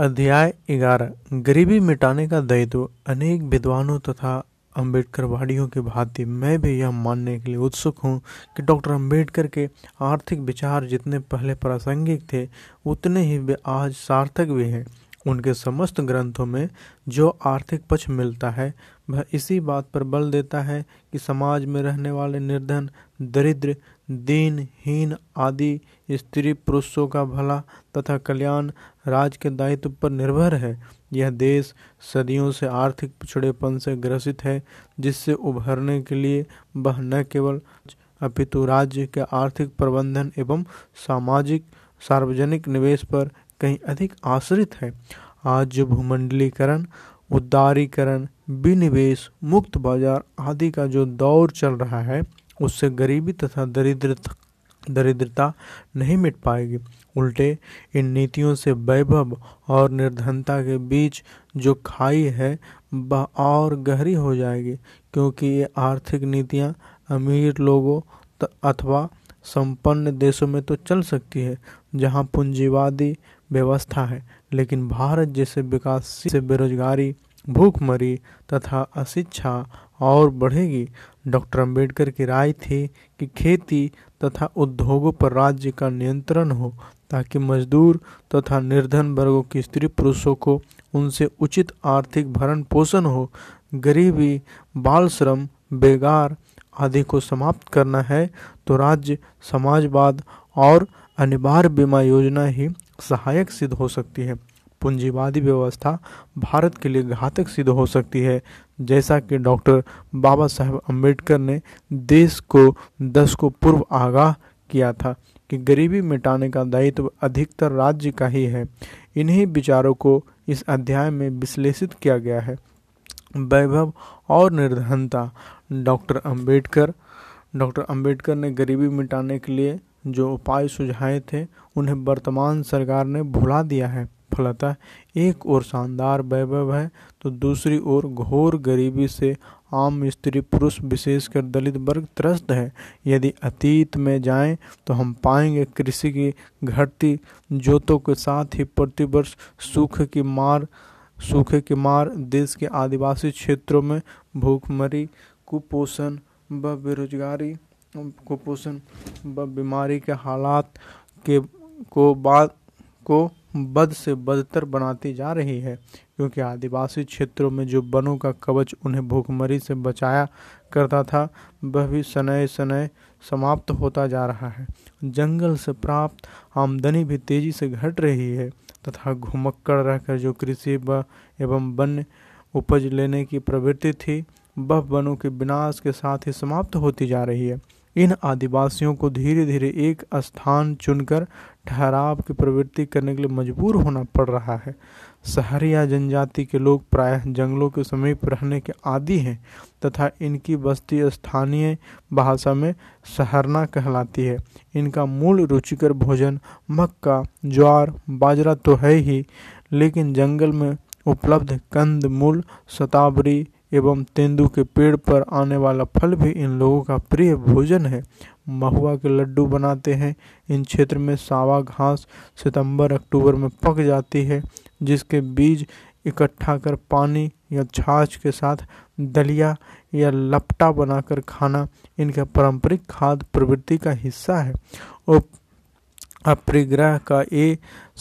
अध्याय-11 गरीबी मिटाने का दायित्व। अनेक विद्वानों तथा अम्बेडकरवादियों की भांति मैं भी यह मानने के लिए उत्सुक हूं कि डॉ आंबेडकर के आर्थिक विचार जितने पहले प्रासंगिक थे उतने ही वे आज सार्थक भी हैं। उनके समस्त ग्रंथों में जो आर्थिक पक्ष मिलता है वह इसी बात पर बल देता है कि समाज में रहने वाले निर्धन, दरिद्र, दीन, हीन आदि स्त्री पुरुषों का भला तथा कल्याण राज्य के दायित्व पर निर्भर है। यह देश सदियों से आर्थिक पिछड़ेपन से ग्रसित है, जिससे उभरने के लिए वह न केवल अपितु राज्य के आर्थिक प्रबंधन एवं सामाजिक सार्वजनिक निवेश पर कहीं अधिक आश्रित है। आज जो भूमंडलीकरण, उदारीकरण, विनिवेश, मुक्त बाजार आदि का जो दौर चल रहा है उससे गरीबी तथा दरिद्रता नहीं मिट पाएगी। उल्टे इन नीतियों से वैभव और निर्धनता के बीच जो खाई है वह और गहरी हो जाएगी, क्योंकि ये आर्थिक नीतियाँ अमीर लोगों अथवा संपन्न देशों में तो चल सकती है जहाँ पूंजीवादी व्यवस्था है, लेकिन भारत जैसे विकासशील से बेरोजगारी, भूखमरी तथा अशिक्षा और बढ़ेगी। डॉक्टर अम्बेडकर की राय थी कि खेती तथा उद्योगों पर राज्य का नियंत्रण हो, ताकि मजदूर तथा निर्धन वर्गों की स्त्री पुरुषों को उनसे उचित आर्थिक भरण पोषण हो। गरीबी, बाल श्रम, बेगार आदि को समाप्त करना है तो राज्य समाजवाद और अनिवार्य बीमा योजना ही सहायक सिद्ध हो सकती है। पूंजीवादी व्यवस्था भारत के लिए घातक सिद्ध हो सकती है, जैसा कि डॉक्टर बाबा साहब अम्बेडकर ने देश को 10 को पूर्व आगाह किया था कि गरीबी मिटाने का दायित्व अधिकतर राज्य का ही है। इन्हीं विचारों को इस अध्याय में विश्लेषित किया गया है। वैभव और निर्धनता। डॉक्टर अम्बेडकर ने गरीबी मिटाने के लिए जो उपाय सुझाए थे उन्हें वर्तमान सरकार ने भुला दिया है। फलतः एक ओर शानदार वैभव है तो दूसरी ओर घोर गरीबी से आम स्त्री पुरुष विशेषकर दलित वर्ग त्रस्त है। यदि अतीत में जाएं तो हम पाएंगे कृषि की घटती जोतों के साथ ही प्रतिवर्ष सूखे की मार देश के आदिवासी क्षेत्रों में भूखमरी, कुपोषण व बीमारी के हालात को बद से बदतर बनाती जा रही है, क्योंकि आदिवासी क्षेत्रों में जो वनों का कवच उन्हें भूखमरी से बचाया करता था वह भी सनय समाप्त होता जा रहा है। जंगल से प्राप्त आमदनी भी तेजी से घट रही है तथा घुमक्कड़ रहकर जो कृषि एवं वन्य उपज लेने की प्रवृत्ति थी वह वनों के विनाश के साथ ही समाप्त होती जा रही है। इन आदिवासियों को धीरे धीरे एक स्थान चुनकर ठहराव की प्रवृत्ति करने के लिए मजबूर होना पड़ रहा है। शहरी या जनजाति के लोग प्रायः जंगलों के समीप रहने के आदी हैं तथा इनकी बस्ती स्थानीय भाषा में शहरना कहलाती है। इनका मूल रुचिकर भोजन मक्का, ज्वार, बाजरा तो है ही, लेकिन जंगल में उपलब्ध कंद मूल, शतावरी एवं तेंदू के पेड़ पर आने वाला फल भी इन लोगों का प्रिय भोजन है। महुआ के लड्डू बनाते हैं। इन क्षेत्र में सावा घास सितंबर-अक्टूबर में पक जाती है, जिसके बीज इकट्ठा कर पानी या छाछ के साथ दलिया या लपटा बनाकर खाना इनका पारंपरिक खाद्य प्रवृत्ति का हिस्सा है। अपरिग्रह का ये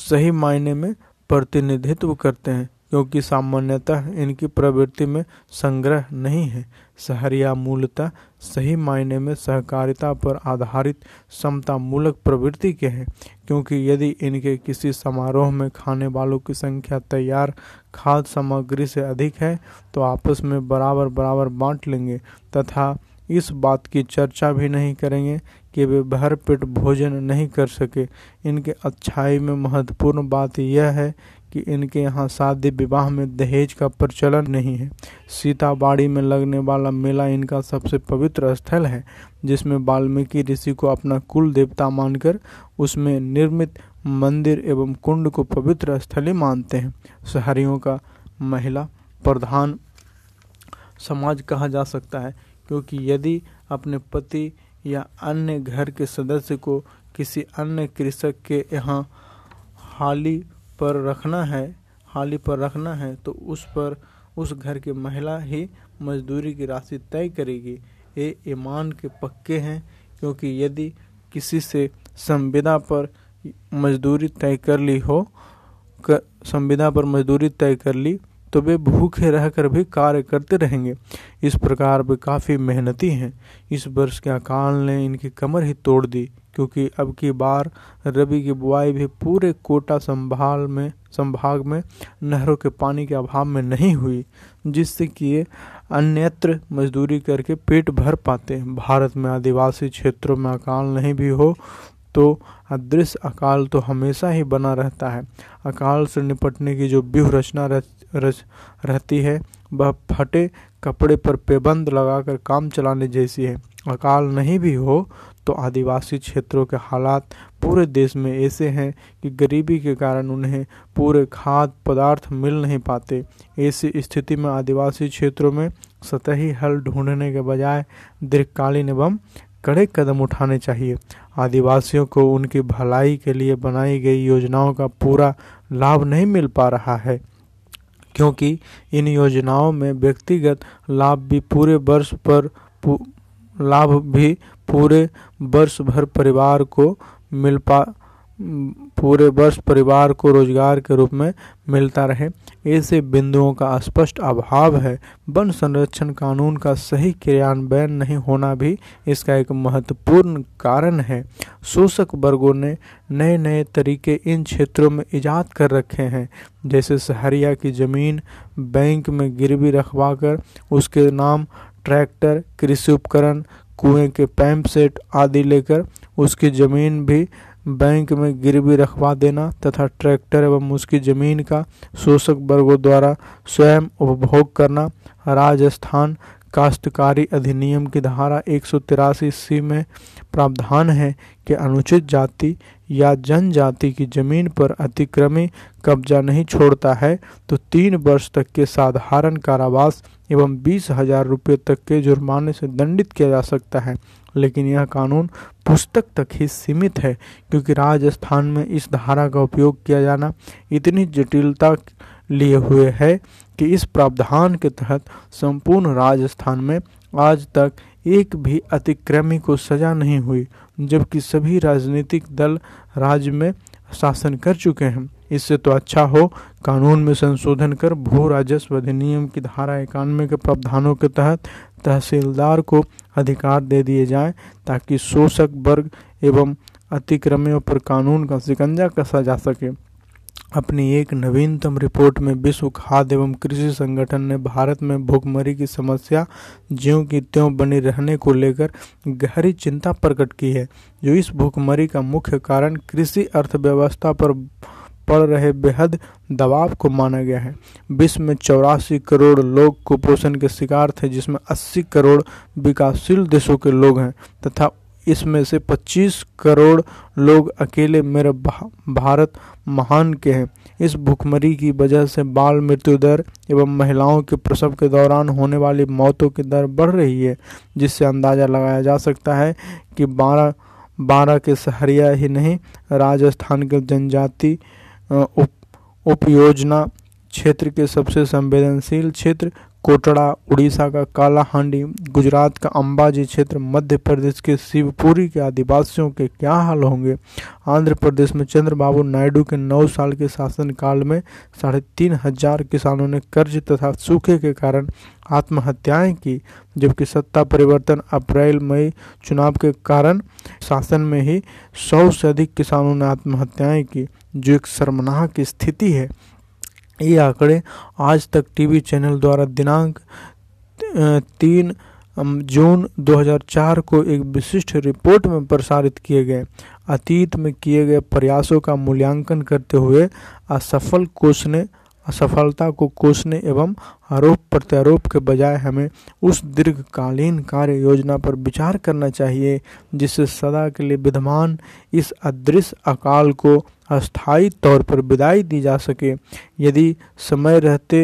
सही मायने में प्रतिनिधित्व करते हैं, क्योंकि सामान्यतः इनकी प्रवृत्ति में संग्रह नहीं है। शहरिया मूलतः सही मायने में सहकारिता पर आधारित समतामूलक प्रवृत्ति के हैं, क्योंकि यदि इनके किसी समारोह में खाने वालों की संख्या तैयार खाद्य सामग्री से अधिक है तो आपस में बराबर बांट लेंगे तथा इस बात की चर्चा भी नहीं करेंगे कि वे भरपेट भोजन नहीं कर सके। इनके अच्छाई में महत्वपूर्ण बात यह है कि इनके यहाँ शादी विवाह में दहेज का प्रचलन नहीं है। सीताबाड़ी में लगने वाला मेला इनका सबसे पवित्र स्थल है, जिसमें वाल्मीकि ऋषि को अपना कुल देवता मानकर उसमें निर्मित मंदिर एवं कुंड को पवित्र स्थली मानते हैं। शहरियों का महिला प्रधान समाज कहा जा सकता है, क्योंकि यदि अपने पति या अन्य घर के सदस्य को किसी अन्य कृषक के यहाँ हाली पर रखना है हाली पर रखना है तो उस पर उस घर की महिला ही मजदूरी की राशि तय करेगी। ये ईमान के पक्के हैं, क्योंकि यदि किसी से संविदा पर मजदूरी तय कर ली तो वे भूखे रहकर भी कार्य करते रहेंगे। इस प्रकार वे काफ़ी मेहनती हैं। इस वर्ष के अकाल ने इनकी कमर ही तोड़ दी, क्योंकि अब की बार रबी की बुआई भी पूरे कोटा संभाग में नहरों के पानी के अभाव में नहीं हुई, जिससे कि ये अन्यत्र मजदूरी करके पेट भर पाते। भारत में आदिवासी क्षेत्रों में अकाल नहीं भी हो तो अदृश्य अकाल तो हमेशा ही बना रहता है। अकाल से निपटने की जो व्यूह रचना रहती है वह फटे कपड़े पर पैबंद लगाकर काम चलाने जैसी है। अकाल नहीं भी हो तो आदिवासी क्षेत्रों के हालात पूरे देश में ऐसे हैं कि गरीबी के कारण उन्हें पूरे खाद्य पदार्थ मिल नहीं पाते। ऐसी स्थिति में आदिवासी क्षेत्रों में सतही हल ढूंढने के बजाय दीर्घकालीन एवं कड़े कदम उठाने चाहिए। आदिवासियों को उनकी भलाई के लिए बनाई गई योजनाओं का पूरा लाभ नहीं मिल पा रहा है, क्योंकि इन योजनाओं में व्यक्तिगत लाभ भी पूरे वर्ष भर परिवार को पूरे वर्ष परिवार को रोजगार के रूप में मिलता रहे, ऐसे बिंदुओं का स्पष्ट अभाव है। वन संरक्षण कानून का सही क्रियान्वयन नहीं होना भी इसका एक महत्वपूर्ण कारण है। शोषक वर्गों ने नए नए तरीके इन क्षेत्रों में इजाद कर रखे हैं, जैसे सहरिया की जमीन बैंक में गिरवी रखवाकर उसके नाम ट्रैक्टर, कृषि उपकरण, कुएं के पंप सेट आदि लेकर उसकी ज़मीन भी बैंक में गिरवी रखवा देना तथा ट्रैक्टर एवं उसकी ज़मीन का शोषक वर्गों द्वारा स्वयं उपभोग करना। राजस्थान काश्तकारी अधिनियम की धारा 183C में प्रावधान है कि अनुचित जाति या जनजाति की जमीन पर अतिक्रमी कब्जा नहीं छोड़ता है तो 3 वर्ष तक के साधारण कारावास एवं 20,000 रुपये तक के जुर्माने से दंडित किया जा सकता है। लेकिन यह कानून पुस्तक तक ही सीमित है, क्योंकि राजस्थान में इस धारा का उपयोग किया जाना इतनी जटिलता लिए हुए है कि इस प्रावधान के तहत संपूर्ण राजस्थान में आज तक एक भी अतिक्रमी को सजा नहीं हुई, जबकि सभी राजनीतिक दल राज्य में शासन कर चुके हैं। इससे तो अच्छा हो कानून में संशोधन कर भू राजस्व अधिनियम की धारा 91 के प्रावधानों के तहत तहसीलदार को अधिकार दे दिए जाए ताकि शोषक वर्ग एवं अतिक्रमियों पर कानून का शिकंजा कसा जा सके। अपनी एक नवीनतम रिपोर्ट में विश्व खाद्य एवं कृषि संगठन ने भारत में भूखमरी की समस्या ज्यों की त्यों बनी रहने को लेकर गहरी चिंता प्रकट की है। जो इस भूखमरी का मुख्य कारण कृषि अर्थव्यवस्था पर पड़ रहे बेहद दबाव को माना गया है। विश्व में 84 करोड़ लोग कुपोषण के शिकार थे, जिसमें 80 करोड़ विकासशील देशों के लोग हैं तथा इसमें से 25 करोड़ लोग अकेले मेरे भारत महान के हैं। इस भूखमरी की वजह से बाल मृत्यु दर एवं महिलाओं के प्रसव के दौरान होने वाली मौतों की दर बढ़ रही है, जिससे अंदाज़ा लगाया जा सकता है कि 12 के सहरिया ही नहीं, राजस्थान के जनजाति उपयोजना क्षेत्र के सबसे संवेदनशील क्षेत्र कोटड़ा, उड़ीसा का कालाहांडी, गुजरात का अंबाजी क्षेत्र, मध्य प्रदेश के शिवपुरी के आदिवासियों के क्या हाल होंगे। आंध्र प्रदेश में चंद्रबाबू नायडू के 9 साल के शासनकाल में 3,500 किसानों ने कर्ज तथा सूखे के कारण आत्महत्याएं की, जबकि सत्ता परिवर्तन अप्रैल मई चुनाव के कारण शासन में ही 100 से अधिक किसानों ने आत्महत्याएं की, जो एक शर्मनाक स्थिति है। ये आंकड़े आज तक टीवी चैनल द्वारा दिनांक 3 जून 2004 को एक विशिष्ट रिपोर्ट में प्रसारित किए गए। अतीत में किए गए प्रयासों का मूल्यांकन करते हुए असफलता को कोसने एवं आरोप प्रत्यारोप के बजाय हमें उस दीर्घकालीन कार्य योजना पर विचार करना चाहिए जिससे सदा के लिए विद्यमान इस अदृश्य अकाल को अस्थायी तौर पर विदाई दी जा सके। यदि समय रहते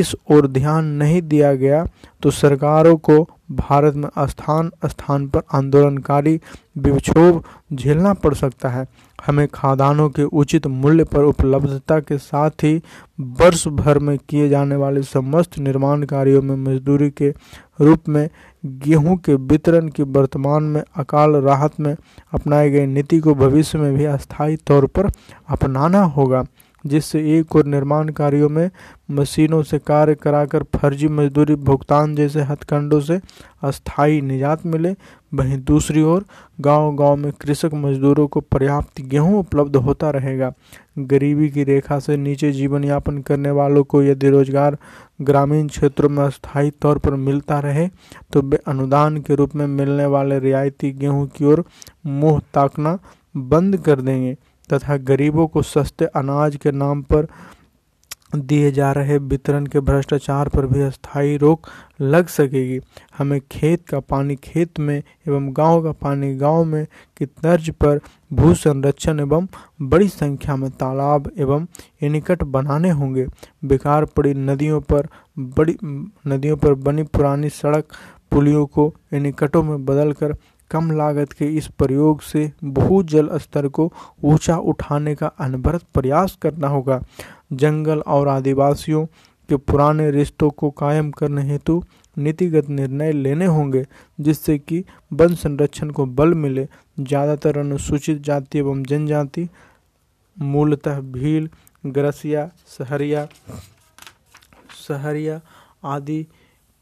इस ओर ध्यान नहीं दिया गया तो सरकारों को भारत में स्थान स्थान पर आंदोलनकारी विक्षोभ झेलना पड़ सकता है। हमें खाद्यान्नों के उचित मूल्य पर उपलब्धता के साथ ही वर्ष भर में किए जाने वाले समस्त निर्माण कार्यों में मजदूरी के रूप में गेहूं के वितरण की वर्तमान में अकाल राहत में अपनाई गई नीति को भविष्य में भी अस्थायी तौर पर अपनाना होगा, जिससे एक और निर्माण कार्यों में मशीनों से कार्य कराकर फर्जी मजदूरी भुगतान जैसे हथकंडों से अस्थायी निजात मिले, वहीं दूसरी ओर गांव-गांव में कृषक मजदूरों को पर्याप्त गेहूं उपलब्ध होता रहेगा। गरीबी की रेखा से नीचे जीवन यापन करने वालों को यदि रोजगार ग्रामीण क्षेत्रों में अस्थायी तौर पर मिलता रहे तो वे अनुदान के रूप में मिलने वाले रियायती गेहूँ की ओर मुँह ताकना बंद कर देंगे तथा गरीबों को सस्ते अनाज के नाम पर दिए जा रहे वितरण के भ्रष्टाचार पर भी अस्थायी रोक लग सकेगी। हमें खेत का पानी खेत में एवं गांव का पानी गांव में की तर्ज पर भू संरक्षण एवं बड़ी संख्या में तालाब एवं एनीकट बनाने होंगे। बेकार पड़ी नदियों पर बनी पुरानी सड़क पुलियों को एनीकटों में बदलकर कम लागत के इस प्रयोग से भू जल स्तर को ऊंचा उठाने का अनवरत प्रयास करना होगा। जंगल और आदिवासियों के पुराने रिश्तों को कायम करने हेतु नीतिगत निर्णय लेने होंगे जिससे कि वन संरक्षण को बल मिले। ज़्यादातर अनुसूचित जाति एवं जनजाति मूलतः भील ग्रसिया सहरिया आदि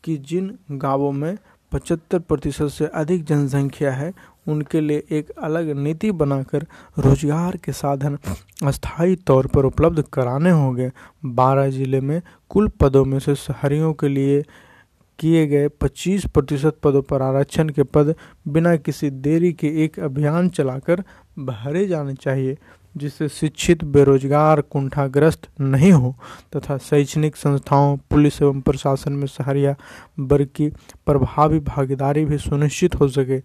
की जिन गांवों में 75% से अधिक जनसंख्या है उनके लिए एक अलग नीति बनाकर रोजगार के साधन अस्थायी तौर पर उपलब्ध कराने होंगे। 12 जिले में कुल पदों में से शहरियों के लिए किए गए 25% पदों पर आरक्षण के पद बिना किसी देरी के एक अभियान चलाकर भरे जाने चाहिए जिससे शिक्षित बेरोजगार कुंठाग्रस्त नहीं हो तथा शैक्षणिक संस्थाओं पुलिस एवं प्रशासन में शहरिया वर्ग की प्रभावी भागीदारी भी सुनिश्चित हो सके।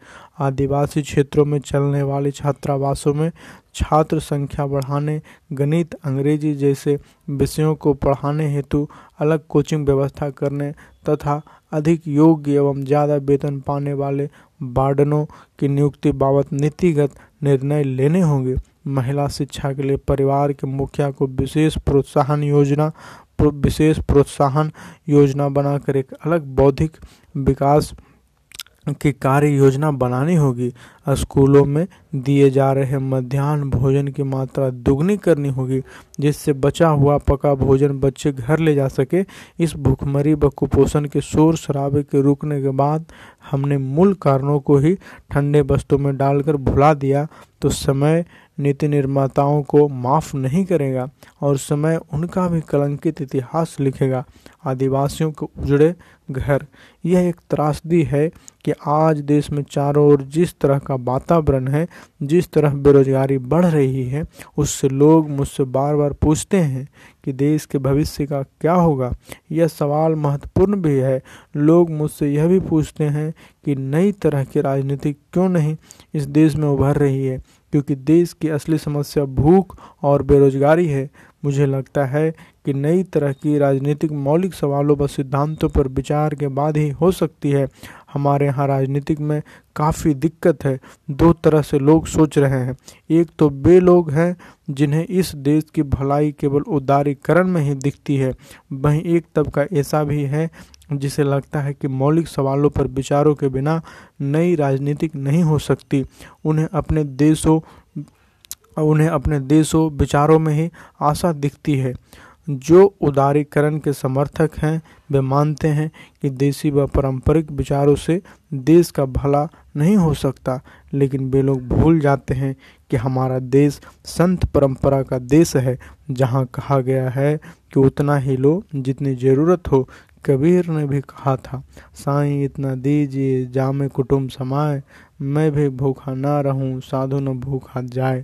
आदिवासी क्षेत्रों में चलने वाले छात्रावासों में छात्र संख्या बढ़ाने गणित अंग्रेजी जैसे विषयों को पढ़ाने हेतु अलग कोचिंग व्यवस्था करने तथा अधिक योग्य एवं ज़्यादा वेतन पाने वाले वार्डनों की नियुक्ति बाबत नीतिगत निर्णय लेने होंगे। महिला शिक्षा के लिए परिवार के मुखिया को विशेष प्रोत्साहन योजना बनाकर एक अलग बौद्धिक विकास की कार्य योजना बनानी होगी। स्कूलों में दिए जा रहे मध्याह्न भोजन की मात्रा दुगनी करनी होगी जिससे बचा हुआ पका भोजन बच्चे घर ले जा सके। इस भूखमरी व कुपोषण के शोर शराबे के रुकने के बाद हमने मूल कारणों को ही ठंडे वस्तु में डालकर भुला दिया तो समय नीति निर्माताओं को माफ़ नहीं करेगा और समय उनका भी कलंकित इतिहास लिखेगा। आदिवासियों के उजड़े घर, यह एक त्रासदी है कि आज देश में चारों ओर जिस तरह का वातावरण है, जिस तरह बेरोजगारी बढ़ रही है, उससे लोग मुझसे बार बार पूछते हैं कि देश के भविष्य का क्या होगा। यह सवाल महत्वपूर्ण भी है। लोग मुझसे यह भी पूछते हैं कि नई तरह की राजनीति क्यों नहीं इस देश में उभर रही है, क्योंकि देश की असली समस्या भूख और बेरोजगारी है। मुझे लगता है कि नई तरह की राजनीतिक मौलिक सवालों व सिद्धांतों पर विचार के बाद ही हो सकती है। हमारे यहाँ राजनीतिक में काफ़ी दिक्कत है। दो तरह से लोग सोच रहे हैं, एक तो वे लोग हैं जिन्हें इस देश की भलाई केवल उदारीकरण में ही दिखती है, वहीं एक तबका ऐसा भी है जिसे लगता है कि मौलिक सवालों पर विचारों के बिना नई राजनीतिक नहीं हो सकती। उन्हें अपने देशों विचारों में ही आशा दिखती है। जो उदारीकरण के समर्थक हैं वे मानते हैं कि देशी व पारंपरिक विचारों से देश का भला नहीं हो सकता, लेकिन वे लोग भूल जाते हैं कि हमारा देश संत परंपरा का देश है, जहां कहा गया है कि उतना ही लो जितनी ज़रूरत हो। कबीर ने भी कहा था, साईं इतना दीजिए जामे कुटुम्ब समाए, मैं भी भूखा ना रहूं साधु न भूखा जाए।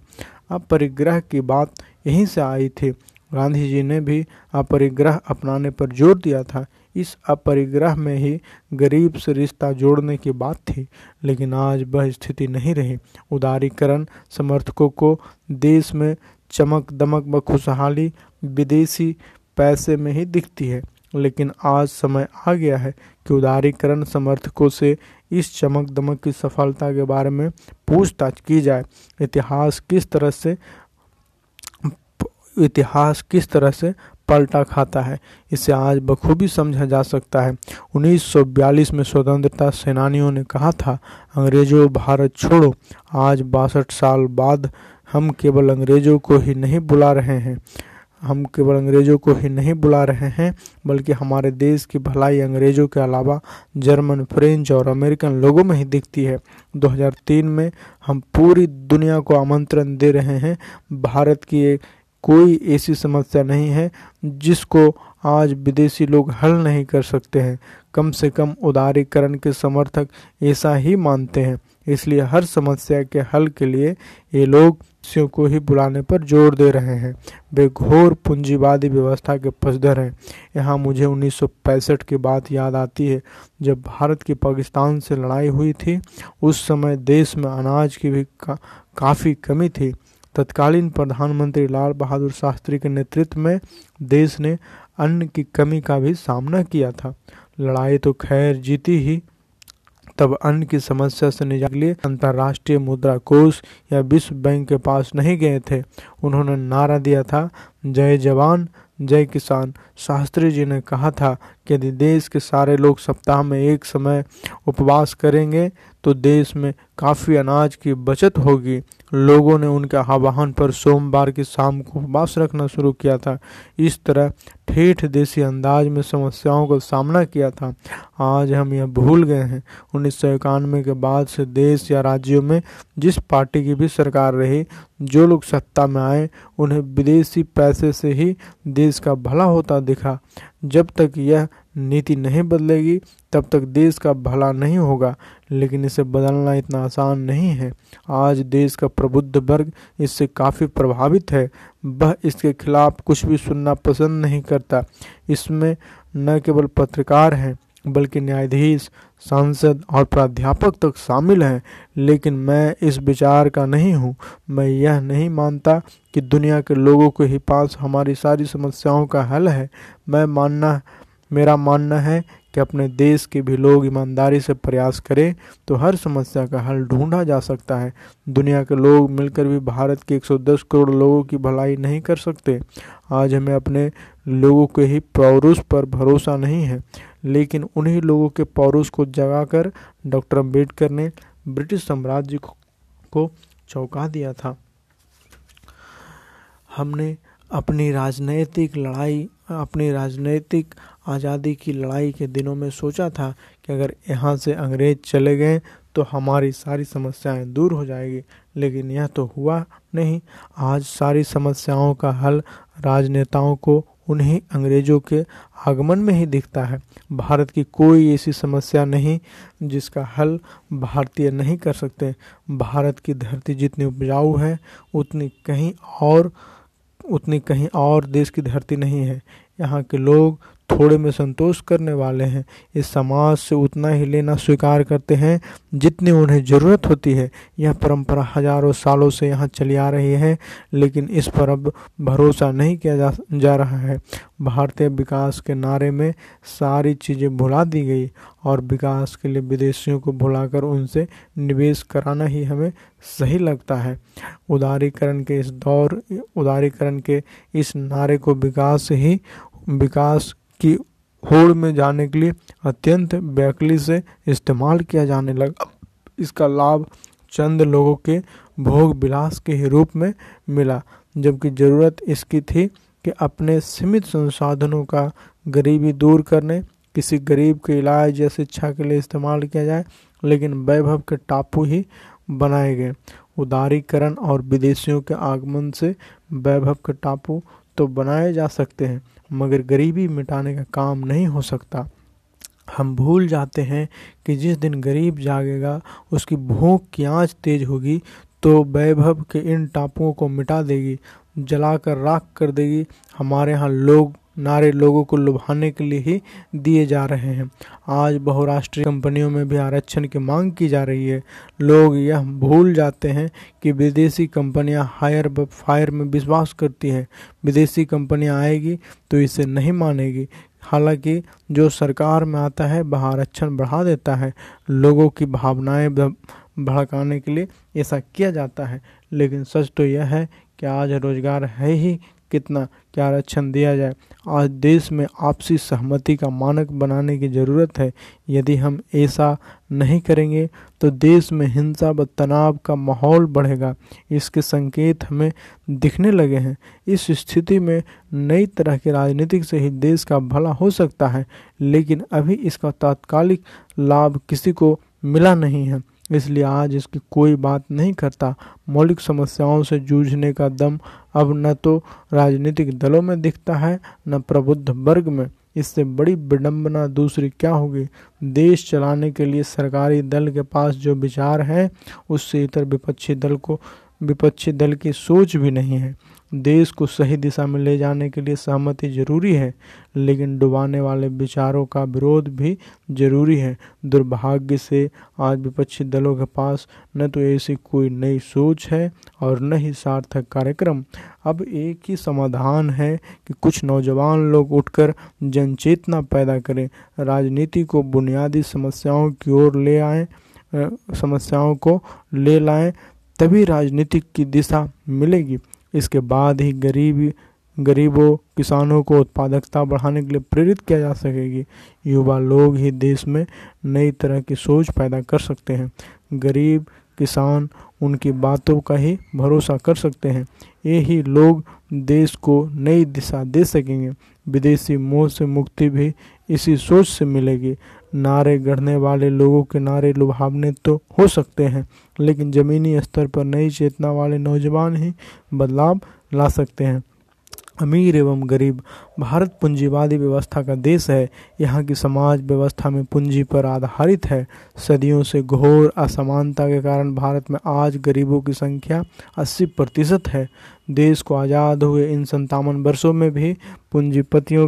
अब परिग्रह की बात यहीं से आई थी। गांधी जी ने भी अपरिग्रह अपनाने पर जोर दिया था। इस अपरिग्रह में ही गरीब से रिश्ता जोड़ने की बात थी, लेकिन आज वह स्थिति नहीं रही। उदारीकरण समर्थकों को देश में चमक दमक व खुशहाली विदेशी पैसे में ही दिखती है, लेकिन आज समय आ गया है कि उदारीकरण समर्थकों से इस चमक दमक की सफलता के बारे में पूछताछ की जाए। इतिहास किस तरह से पलटा खाता है, इसे आज बखूबी समझा जा सकता है। 1942 में स्वतंत्रता सेनानियों ने कहा था, अंग्रेजों भारत छोड़ो। आज 62 साल बाद हम केवल अंग्रेजों को ही नहीं बुला रहे हैं, बल्कि हमारे देश की भलाई अंग्रेजों के अलावा जर्मन, फ्रेंच और अमेरिकन लोगों में ही दिखती है। 2003 में हम पूरी दुनिया को आमंत्रण दे रहे हैं। भारत की कोई ऐसी समस्या नहीं है जिसको आज विदेशी लोग हल नहीं कर सकते हैं। कम से कम उदारीकरण के समर्थक ऐसा ही मानते हैं, इसलिए हर समस्या के हल के लिए ये लोग विदेशियों को ही बुलाने पर जोर दे रहे हैं। वे घोर पूंजीवादी व्यवस्था के पक्षधर हैं। यहाँ मुझे 1965 की बात याद आती है, जब भारत की पाकिस्तान से लड़ाई हुई थी। उस समय देश में अनाज की भी काफ़ी कमी थी। तत्कालीन प्रधानमंत्री लाल बहादुर शास्त्री के नेतृत्व में देश ने अन्न की कमी का भी सामना किया था। लड़ाई तो खैर जीती ही, तब अन्न की समस्या से निजात के लिए अंतर्राष्ट्रीय मुद्रा कोष या विश्व बैंक के पास नहीं गए थे। उन्होंने नारा दिया था, जय जवान जय किसान। शास्त्री जी ने कहा था कि यदि देश के सारे लोग सप्ताह में एक समय उपवास करेंगे तो देश में काफ़ी अनाज की बचत होगी। लोगों ने उनके आह्वान पर सोमवार की शाम को उपवास रखना शुरू किया था। इस तरह ठेठ देसी अंदाज में समस्याओं का सामना किया था। आज हम यह भूल गए हैं। 1991 के बाद से देश या राज्यों में जिस पार्टी की भी सरकार रही, जो लोग सत्ता में आए उन्हें विदेशी पैसे से ही देश का भला होता दिखा। जब तक यह नीति नहीं बदलेगी तब तक देश का भला नहीं होगा, लेकिन इसे बदलना इतना आसान नहीं है। आज देश का प्रबुद्ध वर्ग इससे काफ़ी प्रभावित है। वह इसके खिलाफ कुछ भी सुनना पसंद नहीं करता। इसमें न केवल पत्रकार हैं बल्कि न्यायाधीश, सांसद और प्राध्यापक तक शामिल हैं। लेकिन मैं इस विचार का नहीं हूँ। मैं यह नहीं मानता कि दुनिया के लोगों के ही पास हमारी सारी समस्याओं का हल है। मेरा मानना है कि अपने देश के भी लोग ईमानदारी से प्रयास करें तो हर समस्या का हल ढूंढा जा सकता है। दुनिया के लोग मिलकर भी भारत के 110 करोड़ लोगों की भलाई नहीं कर सकते। आज हमें अपने लोगों के ही पौरुष पर भरोसा नहीं है, लेकिन उन्हीं लोगों के पौरुष को जगाकर डॉ आंबेडकर ने ब्रिटिश साम्राज्य को चौंका दिया था। हमने अपनी राजनीतिक आज़ादी की लड़ाई के दिनों में सोचा था कि अगर यहाँ से अंग्रेज चले गए तो हमारी सारी समस्याएं दूर हो जाएगी, लेकिन यह तो हुआ नहीं। आज सारी समस्याओं का हल राजनेताओं को उन्हीं अंग्रेजों के आगमन में ही दिखता है। भारत की कोई ऐसी समस्या नहीं जिसका हल भारतीय नहीं कर सकते। भारत की धरती जितनी उपजाऊ है उतनी कहीं और देश की धरती नहीं है। यहाँ के लोग थोड़े में संतोष करने वाले हैं। इस समाज से उतना ही लेना स्वीकार करते हैं जितनी उन्हें ज़रूरत होती है। यह परंपरा हजारों सालों से यहाँ चली आ रही है, लेकिन इस पर अब भरोसा नहीं किया जा रहा है। भारतीय विकास के नारे में सारी चीज़ें भुला दी गई और विकास के लिए विदेशियों को भुलाकर उनसे निवेश कराना ही हमें सही लगता है। उदारीकरण के इस नारे को विकास की होड़ में जाने के लिए अत्यंत बेअक्ली से इस्तेमाल किया जाने लगा। इसका लाभ चंद लोगों के भोग विलास के ही रूप में मिला, जबकि ज़रूरत इसकी थी कि अपने सीमित संसाधनों का गरीबी दूर करने, किसी गरीब के इलाज या शिक्षा के लिए इस्तेमाल किया जाए, लेकिन वैभव के टापू ही बनाए गए। उदारीकरण और विदेशियों के आगमन से वैभव के टापू तो बनाए जा सकते हैं, मगर गरीबी मिटाने का काम नहीं हो सकता। हम भूल जाते हैं कि जिस दिन गरीब जागेगा, उसकी भूख की आँच तेज होगी, तो वैभव के इन टापुओं को मिटा देगी, जलाकर राख कर देगी। हमारे यहाँ लोग नारे लोगों को लुभाने के लिए ही दिए जा रहे हैं। आज बहुराष्ट्रीय कंपनियों में भी आरक्षण की मांग की जा रही है। लोग यह भूल जाते हैं कि विदेशी कंपनियां हायर फायर में विश्वास करती हैं। विदेशी कंपनियां आएगी तो इसे नहीं मानेगी। हालांकि जो सरकार में आता है वह आरक्षण बढ़ा देता है। लोगों की भावनाएं भड़काने के लिए ऐसा किया जाता है। लेकिन सच तो यह है कि आज रोजगार है ही कितना, क्या आरक्षण दिया जाए। आज देश में आपसी सहमति का मानक बनाने की ज़रूरत है। यदि हम ऐसा नहीं करेंगे तो देश में हिंसा व तनाव का माहौल बढ़ेगा। इसके संकेत हमें दिखने लगे हैं। इस स्थिति में नई तरह की राजनीति से ही देश का भला हो सकता है, लेकिन अभी इसका तात्कालिक लाभ किसी को मिला नहीं है। इसलिए आज इसकी कोई बात नहीं करता। मौलिक समस्याओं से जूझने का दम अब न तो राजनीतिक दलों में दिखता है, न प्रबुद्ध वर्ग में। इससे बड़ी विडंबना दूसरी क्या होगी। देश चलाने के लिए सरकारी दल के पास जो विचार है, उससे इतर विपक्षी दल की सोच भी नहीं है। देश को सही दिशा में ले जाने के लिए सहमति जरूरी है, लेकिन डुबाने वाले विचारों का विरोध भी जरूरी है। दुर्भाग्य से आज विपक्षी दलों के पास न तो ऐसी कोई नई सोच है और न ही सार्थक कार्यक्रम। अब एक ही समाधान है कि कुछ नौजवान लोग उठकर जनचेतना पैदा करें, राजनीति को बुनियादी समस्याओं की ओर ले आए, तभी राजनीति की दिशा मिलेगी। इसके बाद ही गरीबों किसानों को उत्पादकता बढ़ाने के लिए प्रेरित किया जा सकेगी। युवा लोग ही देश में नई तरह की सोच पैदा कर सकते हैं। गरीब किसान उनकी बातों का ही भरोसा कर सकते हैं। यही लोग देश को नई दिशा दे सकेंगे। विदेशी मोह से मुक्ति भी इसी सोच से मिलेगी। नारे गढ़ने वाले लोगों के नारे लुभावने तो हो सकते हैं, लेकिन ज़मीनी स्तर पर नई चेतना वाले नौजवान ही बदलाव ला सकते हैं। अमीर एवं गरीब, भारत पूंजीवादी व्यवस्था का देश है। यहाँ की समाज व्यवस्था में पूंजी पर आधारित है। सदियों से घोर असमानता के कारण भारत में आज गरीबों की संख्या 80% है। देश को आज़ाद हुए इन 57 वर्षों में भी पूंजीपतियों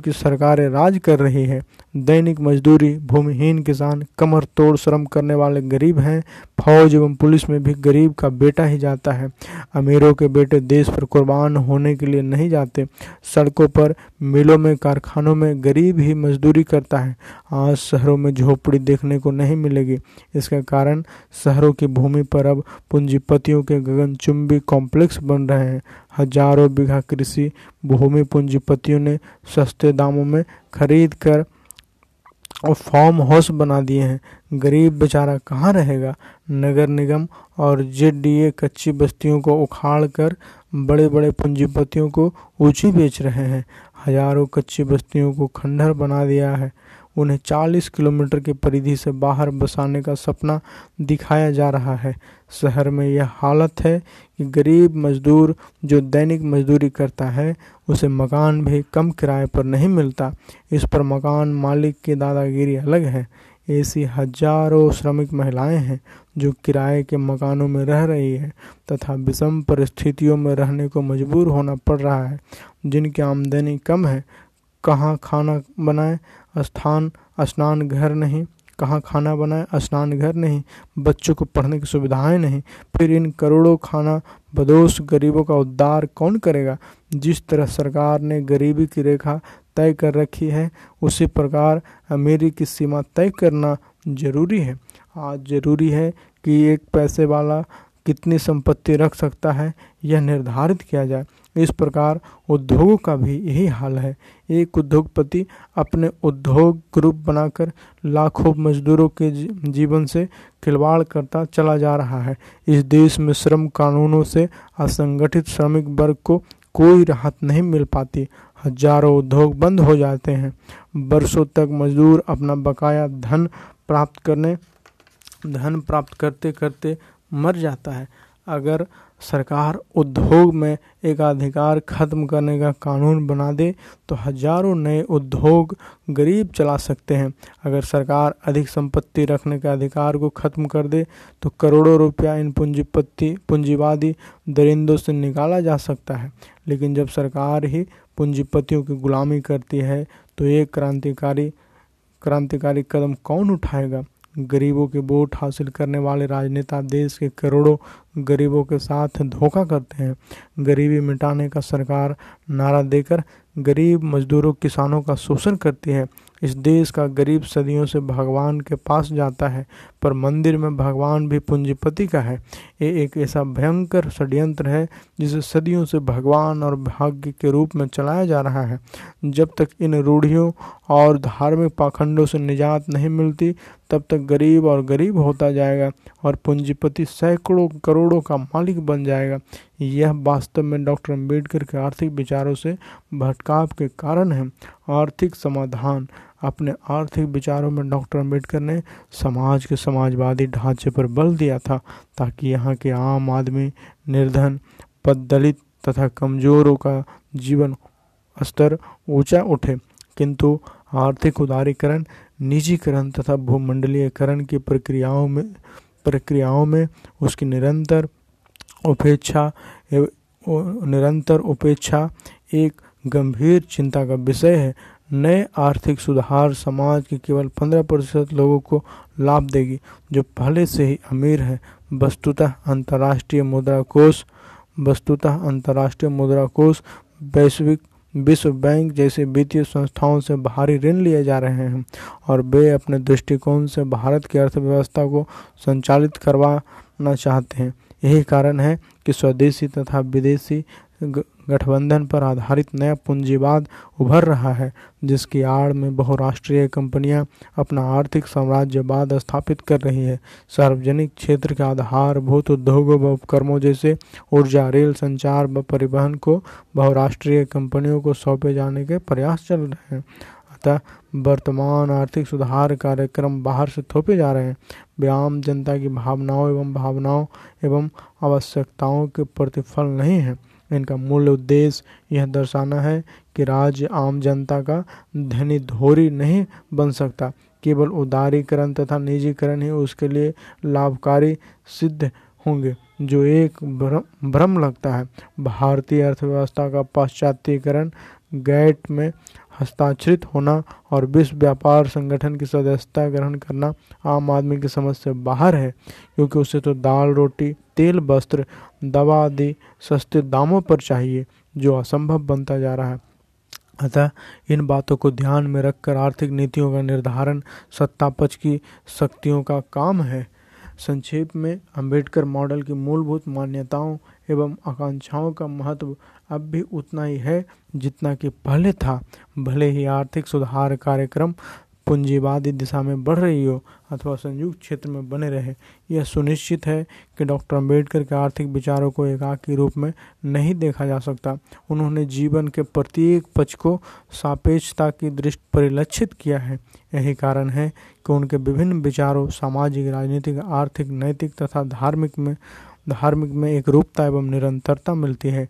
की सरकारें राज कर रही है। दैनिक मजदूरी, भूमिहीन किसान, कमर तोड़ श्रम करने वाले गरीब हैं। फौज एवं पुलिस में भी गरीब का बेटा ही जाता है। अमीरों के बेटे देश पर कुर्बान होने के लिए नहीं जाते। सड़कों पर, मिलों में, कारखानों में गरीब ही मजदूरी करता है। आज शहरों में झोपड़ी देखने को नहीं मिलेगी। इसका कारण शहरों की भूमि पर अब पूंजीपतियों के गगनचुंबी कॉम्प्लेक्स बन रहे हैं। हजारों बीघा कृषि भूमि पूंजीपतियों ने सस्ते दामों में खरीद कर और फार्म हाउस बना दिए हैं। गरीब बेचारा कहाँ रहेगा। नगर निगम और जेडीए कच्ची बस्तियों को उखाड़ कर बड़े बड़े पूंजीपतियों को ऊंची बेच रहे हैं। हजारों कच्ची बस्तियों को खंडहर बना दिया है। उन्हें 40 किलोमीटर के परिधि से बाहर बसाने का सपना दिखाया जा रहा है। शहर में यह हालत है कि गरीब मजदूर जो दैनिक मजदूरी करता है, उसे मकान भी कम किराए पर नहीं मिलता। इस पर मकान मालिक की दादागिरी अलग है। ऐसी हजारों श्रमिक महिलाएं हैं जो किराए के मकानों में रह रही हैं तथा विषम परिस्थितियों में रहने को मजबूर होना पड़ रहा है। जिनकी आमदनी कम है, कहाँ खाना बनाए स्नान घर नहीं, बच्चों को पढ़ने की सुविधाएं नहीं। फिर इन करोड़ों खाना बदोश गरीबों का उद्धार कौन करेगा। जिस तरह सरकार ने गरीबी की रेखा तय कर रखी है, उसी प्रकार अमीरी की सीमा तय करना जरूरी है। आज जरूरी है कि एक पैसे वाला कितनी संपत्ति रख सकता है, यह निर्धारित किया जाए। इस प्रकार उद्योगों का भी यही हाल है। एक उद्योगपति अपने उद्योग ग्रुप बनाकर लाखों मजदूरों के जीवन से खिलवाड़ करता चला जा रहा है। इस देश में श्रम कानूनों से असंगठित श्रमिक वर्ग को कोई राहत नहीं मिल पाती। हजारों उद्योग बंद हो जाते हैं। वर्षों तक मजदूर अपना बकाया धन प्राप्त करते करते मर जाता है। अगर सरकार उद्योग में एकाधिकार खत्म करने का कानून बना दे तो हजारों नए उद्योग गरीब चला सकते हैं। अगर सरकार अधिक संपत्ति रखने के अधिकार को खत्म कर दे तो करोड़ों रुपया इन पूंजीवादी दरिंदों से निकाला जा सकता है। लेकिन जब सरकार ही पूंजीपतियों की गुलामी करती है तो ये क्रांतिकारी कदम कौन उठाएगा? गरीबों के वोट हासिल करने वाले राजनेता देश के करोड़ों गरीबों के साथ धोखा करते हैं। गरीबी मिटाने का सरकार नारा देकर गरीब मजदूरों किसानों का शोषण करती है। इस देश का गरीब सदियों से भगवान के पास जाता है, पर मंदिर में भगवान भी पूंजीपति का है। ये एक ऐसा भयंकर षड्यंत्र है जिसे सदियों से भगवान और भाग्य के रूप में चलाया जा रहा है। जब तक इन रूढ़ियों और धार्मिक पाखंडों से निजात नहीं मिलती तब तक गरीब और गरीब होता जाएगा और पूंजीपति सैकड़ों करोड़ों का मालिक बन जाएगा। यह वास्तव में डॉ आंबेडकर के आर्थिक विचारों से भटकाव के कारण है। आर्थिक समाधान। अपने आर्थिक विचारों में डॉ आंबेडकर ने समाज के समाजवादी ढांचे पर बल दिया था ताकि यहाँ के आम आदमी, निर्धन, पद दलित तथा कमजोरों का जीवन स्तर ऊंचा उठे। किंतु आर्थिक उदारीकरण, निजीकरण तथा भूमंडलीयकरण की प्रक्रियाओं में उसकी निरंतर उपेक्षा एक गंभीर चिंता का विषय है। नए आर्थिक सुधार समाज के केवल 15% लोगों को लाभ देगी जो पहले से ही अमीर है। वस्तुतः अंतर्राष्ट्रीय मुद्रा कोष, विश्व बैंक जैसे वित्तीय संस्थाओं से भारी ऋण लिए जा रहे हैं और वे अपने दृष्टिकोण से भारत की अर्थव्यवस्था को संचालित करवाना चाहते हैं। यही कारण है कि स्वदेशी तथा विदेशी गठबंधन पर आधारित नया पूंजीवाद उभर रहा है, जिसकी आड़ में बहुराष्ट्रीय कंपनियां अपना आर्थिक साम्राज्यवाद स्थापित कर रही है। सार्वजनिक क्षेत्र के आधारभूत उद्योगों व उपक्रमों जैसे ऊर्जा, रेल, संचार व परिवहन को बहुराष्ट्रीय कंपनियों को सौंपे जाने के प्रयास चल रहे हैं। अतः वर्तमान आर्थिक सुधार कार्यक्रम बाहर से थोपे जा रहे हैं। वे आम जनता की भावनाओं एवं आवश्यकताओं के प्रतिफल नहीं है। इनका मूल उद्देश्य यह दर्शाना है कि राज्य आम जनता का धनी धोरी नहीं बन सकता। केवल उदारीकरण तथा निजीकरण ही उसके लिए लाभकारी सिद्ध होंगे, जो एक भ्रम लगता है। भारतीय अर्थव्यवस्था का पाश्चात्यकरण, गैट में हस्ताक्षरित होना और विश्व व्यापार संगठन की सदस्यता ग्रहण करना आम आदमी की समझ से बाहर है, क्योंकि उसे तो दाल, रोटी, तेल, वस्त्र, दवा आदि सस्ते दामों पर चाहिए, जो असंभव बनता जा रहा है। अतः इन बातों को ध्यान में रखकर आर्थिक नीतियों का निर्धारण सत्तापक्ष की शक्तियों का काम है। संक्षेप में, अंबेडकर मॉडल की मूलभूत मान्यताओं एवं आकांक्षाओं का महत्व अब भी उतना ही है जितना कि पहले था, भले ही आर्थिक सुधार कार्यक्रम पूंजीवादी दिशा में बढ़ रही हो अथवा संयुक्त क्षेत्र में बने रहे। यह सुनिश्चित है कि डॉ आंबेडकर के आर्थिक विचारों को एकाकी रूप में नहीं देखा जा सकता। उन्होंने जीवन के प्रत्येक पक्ष को सापेक्षता की दृष्टि परिलक्षित किया है। यही कारण है कि उनके विभिन्न विचारों सामाजिक, राजनीतिक, आर्थिक, नैतिक तथा धार्मिक में एक रूपता एवं निरंतरता मिलती है।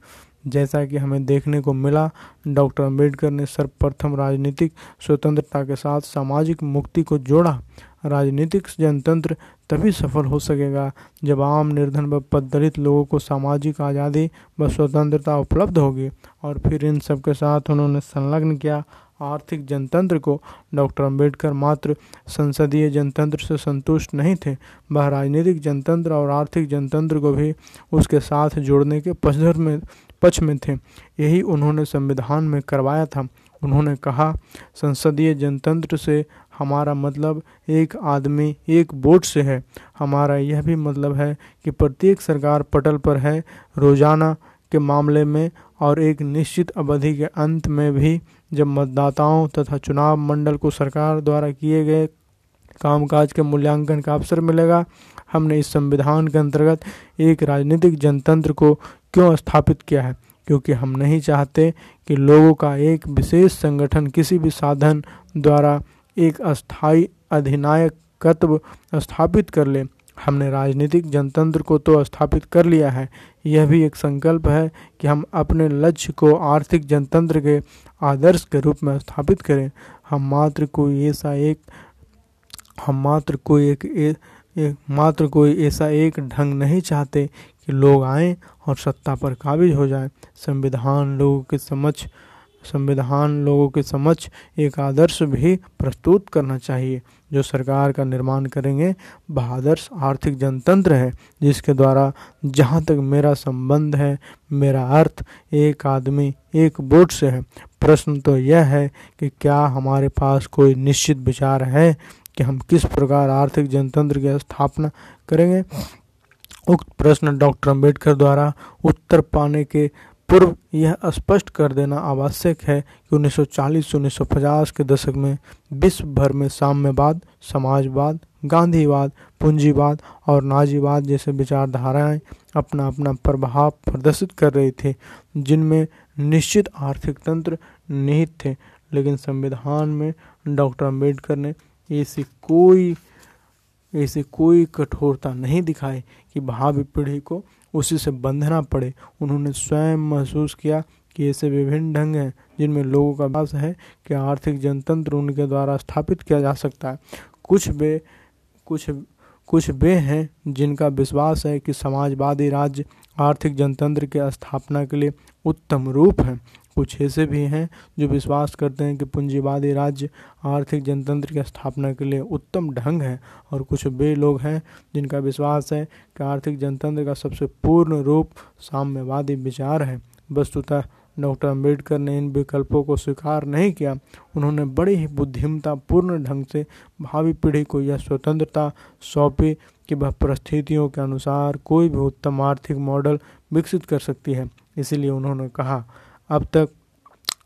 जैसा कि हमें देखने को मिला, डॉ आंबेडकर ने सर्वप्रथम राजनीतिक स्वतंत्रता के साथ सामाजिक मुक्ति को जोड़ा। राजनीतिक जनतंत्र तभी सफल हो सकेगा जब आम, निर्धन व पद दलित लोगों को सामाजिक आज़ादी व स्वतंत्रता उपलब्ध होगी। और फिर इन सब के साथ उन्होंने संलग्न किया आर्थिक जनतंत्र को। डॉ आंबेडकर मात्र संसदीय जनतंत्र से संतुष्ट नहीं थे, वह राजनीतिक जनतंत्र और आर्थिक जनतंत्र को भी उसके साथ जोड़ने के पक्ष में थे। यही उन्होंने संविधान में करवाया था। उन्होंने कहा, संसदीय जनतंत्र से हमारा मतलब एक आदमी एक वोट से है। हमारा यह भी मतलब है कि प्रत्येक सरकार पटल पर है, रोजाना के मामले में और एक निश्चित अवधि के अंत में भी। जब मतदाताओं तथा चुनाव मंडल को सरकार द्वारा किए गए कामकाज के मूल्यांकन का अवसर मिलेगा। हमने इस संविधान के अंतर्गत एक राजनीतिक जनतंत्र को क्यों स्थापित किया है? क्योंकि हम नहीं चाहते कि लोगों का एक विशेष संगठन किसी भी साधन द्वारा एक अस्थायी अधिनायकत्व स्थापित कर ले। हमने राजनीतिक जनतंत्र को तो स्थापित कर लिया है, यह भी एक संकल्प है कि हम अपने लक्ष्य को आर्थिक जनतंत्र के आदर्श के रूप में स्थापित करें। हम मात्र कोई ऐसा एक ढंग नहीं चाहते कि लोग आएं और सत्ता पर काबिज हो जाएं। संविधान लोगों के समक्ष एक आदर्श भी प्रस्तुत करना चाहिए। जो सरकार का निर्माण करेंगे वह आदर्श आर्थिक जनतंत्र है, जिसके द्वारा, जहाँ तक मेरा संबंध है, मेरा अर्थ एक आदमी एक वोट से है। प्रश्न तो यह है कि क्या हमारे पास कोई निश्चित विचार है कि हम किस प्रकार आर्थिक जनतंत्र की स्थापना करेंगे? उक्त प्रश्न डॉ आंबेडकर द्वारा उत्तर पाने के पूर्व यह स्पष्ट कर देना आवश्यक है कि 1940-1950 के दशक में विश्व भर में साम्यवाद, समाजवाद, गांधीवाद, पूंजीवाद और नाजीवाद जैसे विचारधाराएं अपना अपना प्रभाव प्रदर्शित कर रही थी, जिनमें निश्चित आर्थिक तंत्र निहित थे। लेकिन संविधान में डॉ आंबेडकर ने ऐसी कोई कठोरता नहीं दिखाई कि भावी पीढ़ी को उसी से बंधना पड़े। उन्होंने स्वयं महसूस किया कि ऐसे विभिन्न ढंग हैं जिनमें लोगों का विश्वास है कि आर्थिक जनतंत्र उनके द्वारा स्थापित किया जा सकता है। कुछ वे हैं जिनका विश्वास है कि समाजवादी राज्य आर्थिक जनतंत्र की स्थापना के लिए उत्तम रूप है। कुछ ऐसे भी हैं जो विश्वास करते हैं कि पूंजीवादी राज्य आर्थिक जनतंत्र की स्थापना के लिए उत्तम ढंग है, और कुछ वे लोग हैं जिनका विश्वास है कि आर्थिक जनतंत्र का सबसे पूर्ण रूप साम्यवादी विचार है। वस्तुतः डॉ आंबेडकर ने इन विकल्पों को स्वीकार नहीं किया। उन्होंने बड़ी ही बुद्धिमतापूर्ण ढंग से भावी पीढ़ी को यह स्वतंत्रता सौंपी कि वह परिस्थितियों के अनुसार कोई भी उत्तम आर्थिक मॉडल विकसित कर सकती है। इसीलिए उन्होंने कहा,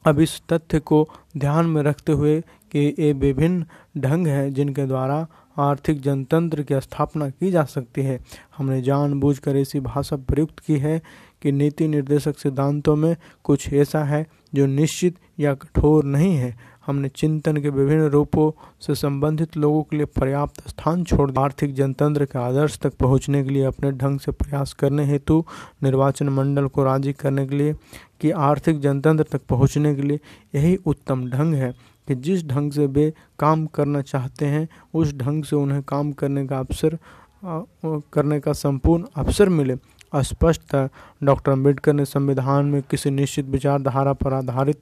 अब इस तथ्य को ध्यान में रखते हुए कि ये विभिन्न ढंग हैं जिनके द्वारा आर्थिक जनतंत्र की स्थापना की जा सकती है, हमने जानबूझकर ऐसी भाषा प्रयुक्त की है कि नीति निर्देशक सिद्धांतों में कुछ ऐसा है जो निश्चित या कठोर नहीं है। हमने चिंतन के विभिन्न रूपों से संबंधित लोगों के लिए पर्याप्त स्थान छोड़ आर्थिक जनतंत्र के आदर्श तक पहुंचने के लिए अपने ढंग से प्रयास करने हेतु निर्वाचन मंडल को राजी करने के लिए कि आर्थिक जनतंत्र तक पहुंचने के लिए यही उत्तम ढंग है कि जिस ढंग से वे काम करना चाहते हैं उस ढंग से उन्हें काम करने का संपूर्ण अवसर मिले। स्पष्टतः डॉ आंबेडकर ने संविधान में किसी निश्चित विचारधारा पर आधारित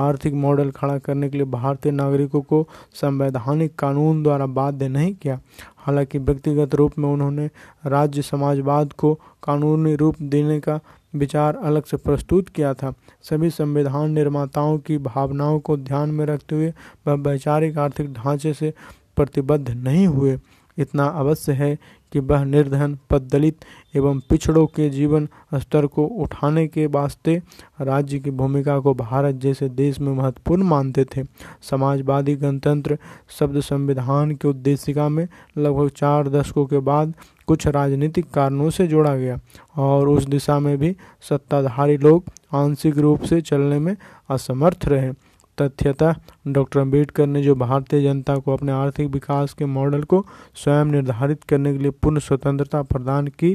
आर्थिक मॉडल खड़ा करने के लिए भारतीय नागरिकों को संवैधानिक कानून द्वारा बाध्य नहीं किया। हालांकि व्यक्तिगत रूप में उन्होंने राज्य समाजवाद को कानूनी रूप देने का विचार अलग से प्रस्तुत किया था। सभी संविधान निर्माताओं की भावनाओं को ध्यान में रखते हुए वह वैचारिक आर्थिक ढांचे से प्रतिबद्ध नहीं हुए। इतना अवश्य है कि वह निर्धन, पद दलित एवं पिछड़ों के जीवन स्तर को उठाने के वास्ते राज्य की भूमिका को भारत जैसे देश में महत्वपूर्ण मानते थे। समाजवादी गणतंत्र शब्द संविधान की उद्देशिका में लगभग 4 दशकों के बाद कुछ राजनीतिक कारणों से जोड़ा गया, और उस दिशा में भी सत्ताधारी लोग आंशिक रूप से चलने में असमर्थ रहे। तथ्यतः डॉ आंबेडकर ने जो भारतीय जनता को अपने आर्थिक विकास के मॉडल को स्वयं निर्धारित करने के लिए पूर्ण स्वतंत्रता प्रदान की,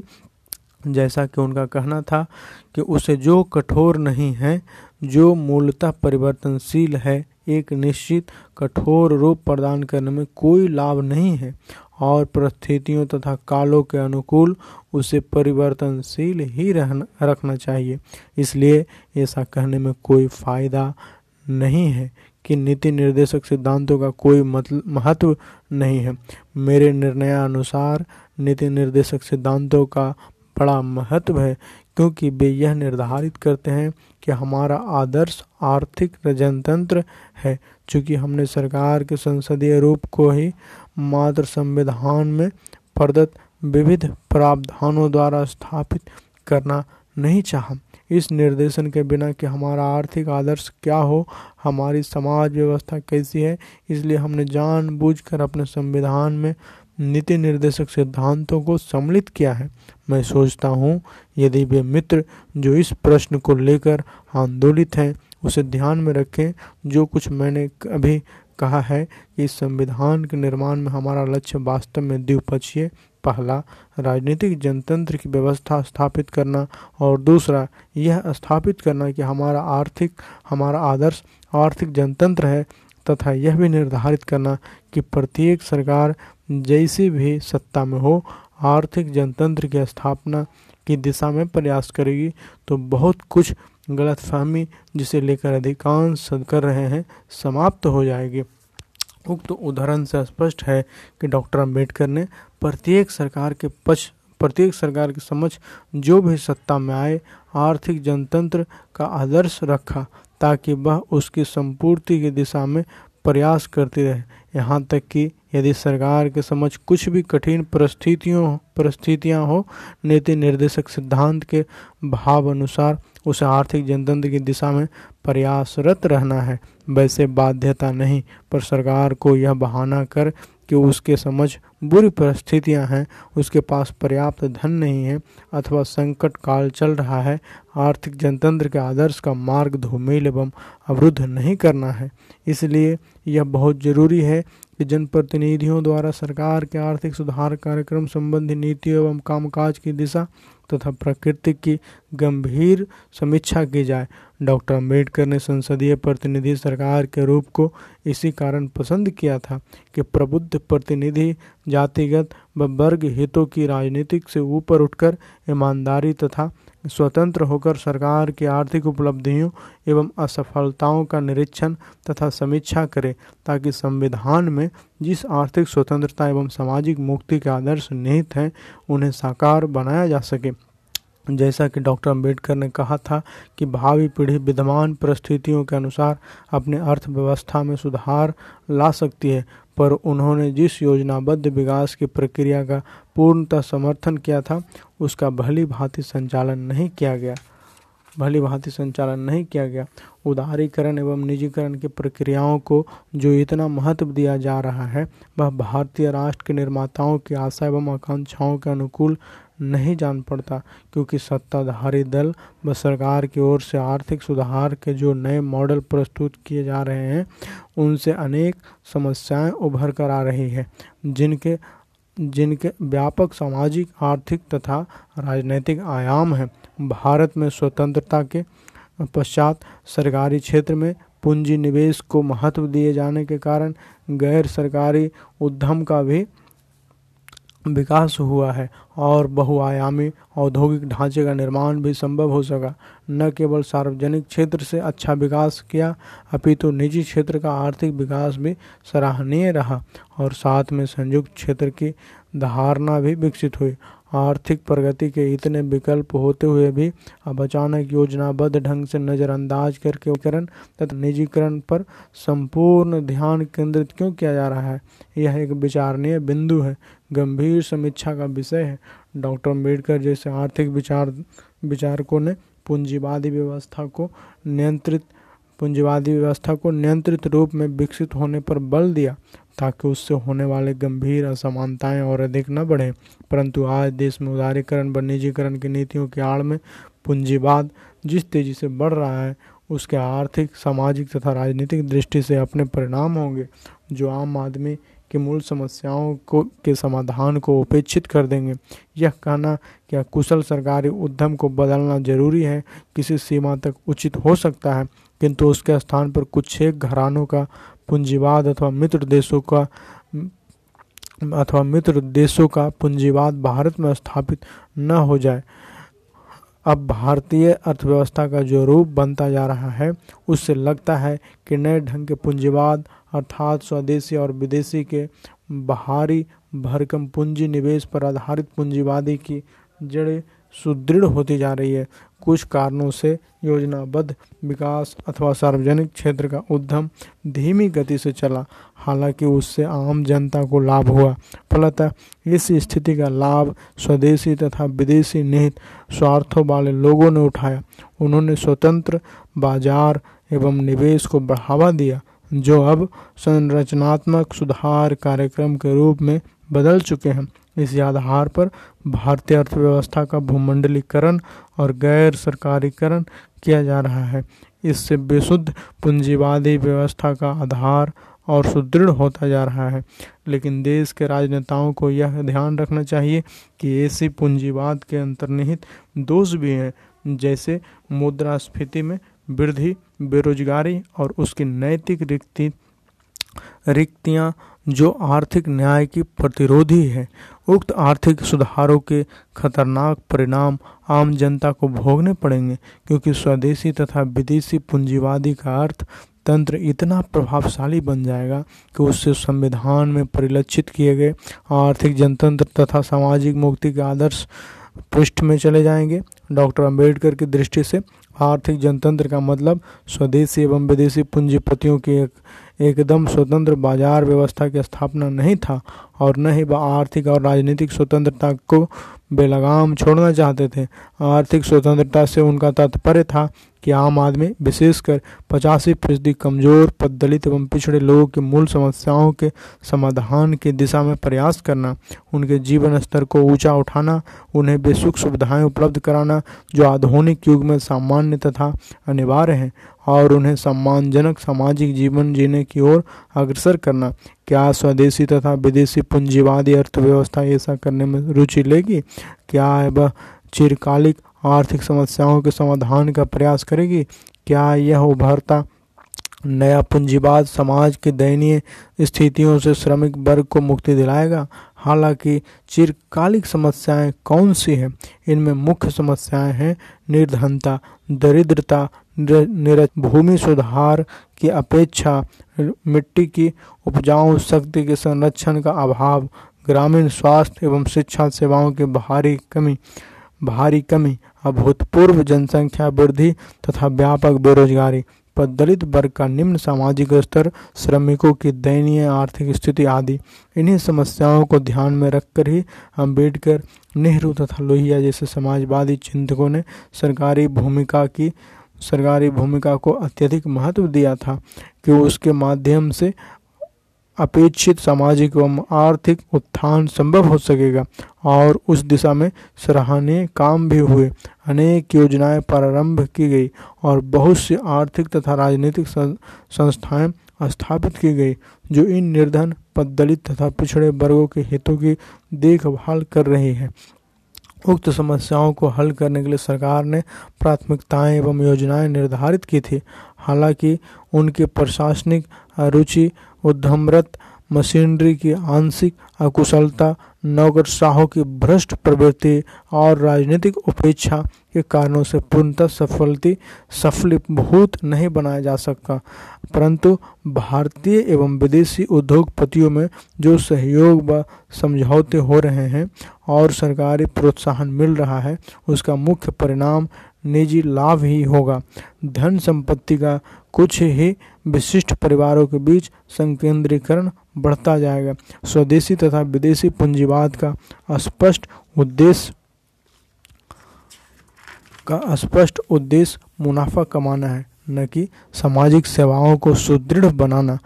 जैसा कि उनका कहना था कि उसे जो कठोर नहीं है, जो मूलतः परिवर्तनशील है, एक निश्चित कठोर रूप प्रदान करने में कोई लाभ नहीं है, और परिस्थितियों तथा कालों के अनुकूल उसे परिवर्तनशील ही रखना चाहिए। इसलिए ऐसा कहने में कोई फायदा नहीं है कि नीति निर्देशक सिद्धांतों का कोई महत्व नहीं है। मेरे निर्णयानुसार नीति निर्देशक सिद्धांतों का बड़ा महत्व है, क्योंकि वे यह निर्धारित करते हैं कि हमारा आदर्श आर्थिक जनतंत्र है। चूँकि हमने सरकार के संसदीय रूप को ही मात्र संविधान में प्रदत्त विविध प्रावधानों द्वारा स्थापित करना नहीं चाहा, इस निर्देशन के बिना कि हमारा आर्थिक आदर्श क्या हो, हमारी समाज व्यवस्था कैसी है, इसलिए हमने जानबूझकर अपने संविधान में नीति निर्देशक सिद्धांतों को सम्मिलित किया है। मैं सोचता हूँ यदि वे मित्र जो इस प्रश्न को लेकर आंदोलित हैं उसे ध्यान में रखें, जो कुछ मैंने अभी कहा है कि इस संविधान के निर्माण में हमारा लक्ष्य वास्तव में द्विपक्षीय पहला राजनीतिक जनतंत्र की व्यवस्था स्थापित करना और दूसरा यह स्थापित करना कि हमारा आदर्श आर्थिक जनतंत्र है, तथा यह भी निर्धारित करना कि प्रत्येक सरकार जैसी भी सत्ता में हो आर्थिक जनतंत्र की स्थापना की दिशा में प्रयास करेगी। तो बहुत कुछ गलतफहमी जिसे लेकर अधिकांश कर रहे हैं समाप्त हो जाएगी। उक्त उदाहरण से स्पष्ट है कि डॉ आंबेडकर ने प्रत्येक सरकार के समक्ष जो भी सत्ता में आए आर्थिक जनतंत्र का आदर्श रखा ताकि वह उसकी संपूर्ति की दिशा में प्रयास करती रहे। यहाँ तक कि यदि सरकार के समक्ष कुछ भी कठिन परिस्थितियाँ हो, नीति निर्देशक सिद्धांत के भाव अनुसार उसे आर्थिक जनतंत्र की दिशा में प्रयासरत रहना है, वैसे बाध्यता नहीं, पर सरकार को यह बहाना कर कि उसके समझ बुरी परिस्थितियां हैं, उसके पास पर्याप्त धन नहीं है अथवा संकट काल चल रहा है, आर्थिक जनतंत्र के आदर्श का मार्ग धूमिल एवं अवरुद्ध नहीं करना है। इसलिए यह बहुत जरूरी है कि जनप्रतिनिधियों द्वारा सरकार के आर्थिक सुधार कार्यक्रम संबंधी नीतियों एवं कामकाज की दिशा तथा प्रकृति की गंभीर समीक्षा की जाए। डॉ आम्बेडकर ने संसदीय प्रतिनिधि सरकार के रूप को इसी कारण पसंद किया था कि प्रबुद्ध प्रतिनिधि जातिगत व वर्ग हितों की राजनीतिक से ऊपर उठकर ईमानदारी तथा स्वतंत्र होकर सरकार की आर्थिक उपलब्धियों एवं असफलताओं का निरीक्षण तथा समीक्षा करे, ताकि संविधान में जिस आर्थिक स्वतंत्रता एवं सामाजिक मुक्ति के आदर्श निहित हैं उन्हें साकार बनाया जा सके। जैसा कि डॉ आम्बेडकर ने कहा था कि भावी पीढ़ी विद्यमान परिस्थितियों के अनुसार अपने अर्थव्यवस्था में सुधार ला सकती है, पर उन्होंने जिस योजनाबद्ध विकास की प्रक्रिया का पूर्णतः समर्थन किया था उसका भली भांति संचालन नहीं किया गया। उदारीकरण एवं निजीकरण की प्रक्रियाओं को जो इतना महत्व दिया जा रहा है वह भारतीय राष्ट्र के निर्माताओं की आशा एवं आकांक्षाओं के अनुकूल नहीं जान पड़ता, क्योंकि सत्ताधारी दल व सरकार की ओर से आर्थिक सुधार के जो नए मॉडल प्रस्तुत किए जा रहे हैं उनसे अनेक समस्याएं उभर कर आ रही है, जिनके व्यापक सामाजिक, आर्थिक तथा राजनीतिक आयाम हैं। भारत में स्वतंत्रता के पश्चात सरकारी क्षेत्र में पूंजी निवेश को महत्व दिए जाने के कारण गैर सरकारी उद्यम का भी विकास हुआ है और बहुआयामी औद्योगिक ढांचे का निर्माण भी संभव हो सका। न केवल सार्वजनिक क्षेत्र से अच्छा विकास किया अपितु निजी क्षेत्र का आर्थिक विकास भी सराहनीय रहा और साथ में संयुक्त क्षेत्र की धारणा भी विकसित हुई। आर्थिक प्रगति के इतने विकल्प होते हुए भी अब अचानक योजनाबद्ध ढंग से नज़रअंदाज करके करण तथा निजीकरण पर संपूर्ण ध्यान केंद्रित क्यों किया जा रहा है? यह एक विचारणीय बिंदु है, गंभीर समीक्षा का विषय है। डॉ आम्बेडकर जैसे आर्थिक विचारकों ने पूंजीवादी व्यवस्था को नियंत्रित रूप में विकसित होने पर बल दिया ताकि उससे होने वाले गंभीर असमानताएं और अधिक न बढ़े, परंतु आज देश में उदारीकरण व निजीकरण की नीतियों की आड़ में पूंजीवाद जिस तेजी से बढ़ रहा है उसके आर्थिक, सामाजिक तथा राजनीतिक दृष्टि से अपने परिणाम होंगे जो आम आदमी की मूल समस्याओं के समाधान को उपेक्षित कर देंगे। यह कहना कि अकुशल सरकारी उद्यम को बदलना जरूरी है किसी सीमा तक उचित हो सकता है, किंतु उसके स्थान पर कुछ एक घरानों का पूंजीवाद अथवा मित्र देशों का पूंजीवाद भारत में स्थापित न हो जाए। अब भारतीय अर्थव्यवस्था का जो रूप बनता जा रहा है उससे लगता है कि नए ढंग के पूंजीवाद अर्थात स्वदेशी और विदेशी के बाहरी भरकम पूंजी निवेश पर आधारित पूंजीवादी की जड़ें सुदृढ़ होती जा रही है। कुछ कारणों से योजनाबद्ध विकास अथवा सार्वजनिक क्षेत्र का उद्यम धीमी गति से चला, हालांकि उससे आम जनता को लाभ हुआ। फलतः इस स्थिति का लाभ स्वदेशी तथा विदेशी निहित स्वार्थों वाले लोगों ने उठाया। उन्होंने स्वतंत्र बाजार एवं निवेश को बढ़ावा दिया जो अब संरचनात्मक सुधार कार्यक्रम के रूप में बदल चुके हैं। इसी आधार पर भारतीय अर्थव्यवस्था का भूमंडलीकरण और गैर सरकारीकरण किया जा रहा है। इससे विशुद्ध पूंजीवादी व्यवस्था का आधार और सुदृढ़ होता जा रहा है। लेकिन देश के राजनेताओं को यह ध्यान रखना चाहिए कि ऐसी पूंजीवाद के अंतर्निहित दोष भी हैं, जैसे मुद्रास्फीति में वृद्धि, बेरोजगारी और उसकी नैतिक रिक्तियाँ जो आर्थिक न्याय की प्रतिरोधी है। उक्त आर्थिक सुधारों के खतरनाक परिणाम आम जनता को भोगने पड़ेंगे, क्योंकि स्वदेशी तथा विदेशी पूंजीवादी का अर्थ तंत्र इतना प्रभावशाली बन जाएगा कि उससे संविधान में परिलक्षित किए गए आर्थिक जनतंत्र तथा सामाजिक मुक्ति के आदर्श पृष्ठ में चले जाएंगे। डॉ आंबेडकर की दृष्टि से आर्थिक जनतंत्र का मतलब स्वदेशी एवं विदेशी पूंजीपतियों की एकदम स्वतंत्र बाजार व्यवस्था की स्थापना नहीं था, और न ही वह आर्थिक और राजनीतिक स्वतंत्रता को बेलगाम छोड़ना चाहते थे। आर्थिक स्वतंत्रता से उनका तात्पर्य था कि आम आदमी, विशेषकर 85% कमजोर, दलित एवं पिछड़े लोगों की मूल समस्याओं के समाधान की दिशा में प्रयास करना, उनके जीवन स्तर को ऊंचा उठाना, उन्हें बेसुख सुविधाएं उपलब्ध कराना जो आधुनिक युग में सामान्य तथा अनिवार्य हैं, और उन्हें सम्मानजनक सामाजिक जीवन जीने की ओर अग्रसर करना। क्या स्वदेशी तथा विदेशी पूंजीवादी अर्थव्यवस्था ऐसा करने में रुचि लेगी? क्या वह चिरकालिक आर्थिक समस्याओं के समाधान का प्रयास करेगी? क्या यह उभरता नया पूंजीवाद समाज की दयनीय स्थितियों से श्रमिक वर्ग को मुक्ति दिलाएगा? हालांकि चिरकालिक समस्याएं कौन सी हैं? इनमें मुख्य समस्याएं हैं निर्धनता, दरिद्रता, भूमि सुधार की अपेक्षा, मिट्टी की उपजाऊ शक्ति के संरक्षण का अभाव, ग्रामीण स्वास्थ्य एवं शिक्षा सेवाओं की भारी कमी, अभूतपूर्व जनसंख्या वृद्धि तथा व्यापक बेरोजगारी, दलित वर्ग का निम्न सामाजिक स्तर, श्रमिकों की दयनीय आर्थिक स्थिति आदि। इन्हीं समस्याओं को ध्यान में रखकर ही अम्बेडकर, नेहरू तथा लोहिया जैसे समाजवादी चिंतकों ने सरकारी भूमिका को अत्यधिक महत्व दिया था कि उसके माध्यम से अपेक्षित सामाजिक एवं आर्थिक उत्थान संभव हो सकेगा, और उस दिशा में सराहनीय काम भी हुए। अनेक योजनाएं प्रारंभ की गई और बहुत सी आर्थिक तथा राजनीतिक संस्थाएं स्थापित की गई जो इन निर्धन, दलित तथा पिछड़े वर्गों के हितों की देखभाल कर रही हैं। उक्त समस्याओं को हल करने के लिए सरकार ने प्राथमिकताएं एवं योजनाएं निर्धारित की थी। हालांकि उनकी प्रशासनिक रुचि, उद्यमरत मशीनरी की आंशिक अकुशलता, नौकरशाहों की भ्रष्ट प्रवृत्ति और राजनीतिक उपेक्षा के कारणों से पूर्णतः सफलीभूत नहीं बनाया जा सका, परंतु भारतीय एवं विदेशी उद्योगपतियों में जो सहयोग व समझौते हो रहे हैं और सरकारी प्रोत्साहन मिल रहा है, उसका मुख्य परिणाम निजी लाभ ही होगा। धन संपत्ति का कुछ ही विशिष्ट परिवारों के बीच संकेंद्रीकरण बढ़ता जाएगा। स्वदेशी तथा विदेशी पूंजीवाद का स्पष्ट उद्देश्य मुनाफा कमाना है, न कि सामाजिक सेवाओं को सुदृढ़ बनाना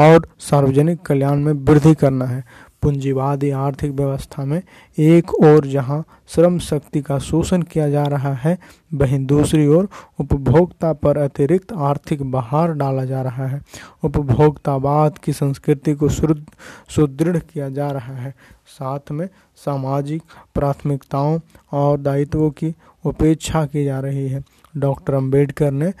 और सार्वजनिक कल्याण में वृद्धि करना है। पूंजीवादी आर्थिक व्यवस्था में एक ओर जहां श्रम शक्ति का शोषण किया जा रहा है, वहीं दूसरी ओर उपभोक्ता पर अतिरिक्त आर्थिक भार डाला जा रहा है। उपभोक्तावाद की संस्कृति को सुदृढ़ किया जा रहा है, साथ में सामाजिक प्राथमिकताओं और दायित्वों की उपेक्षा की जा रही है। डॉक्टर आम्बेडकर ने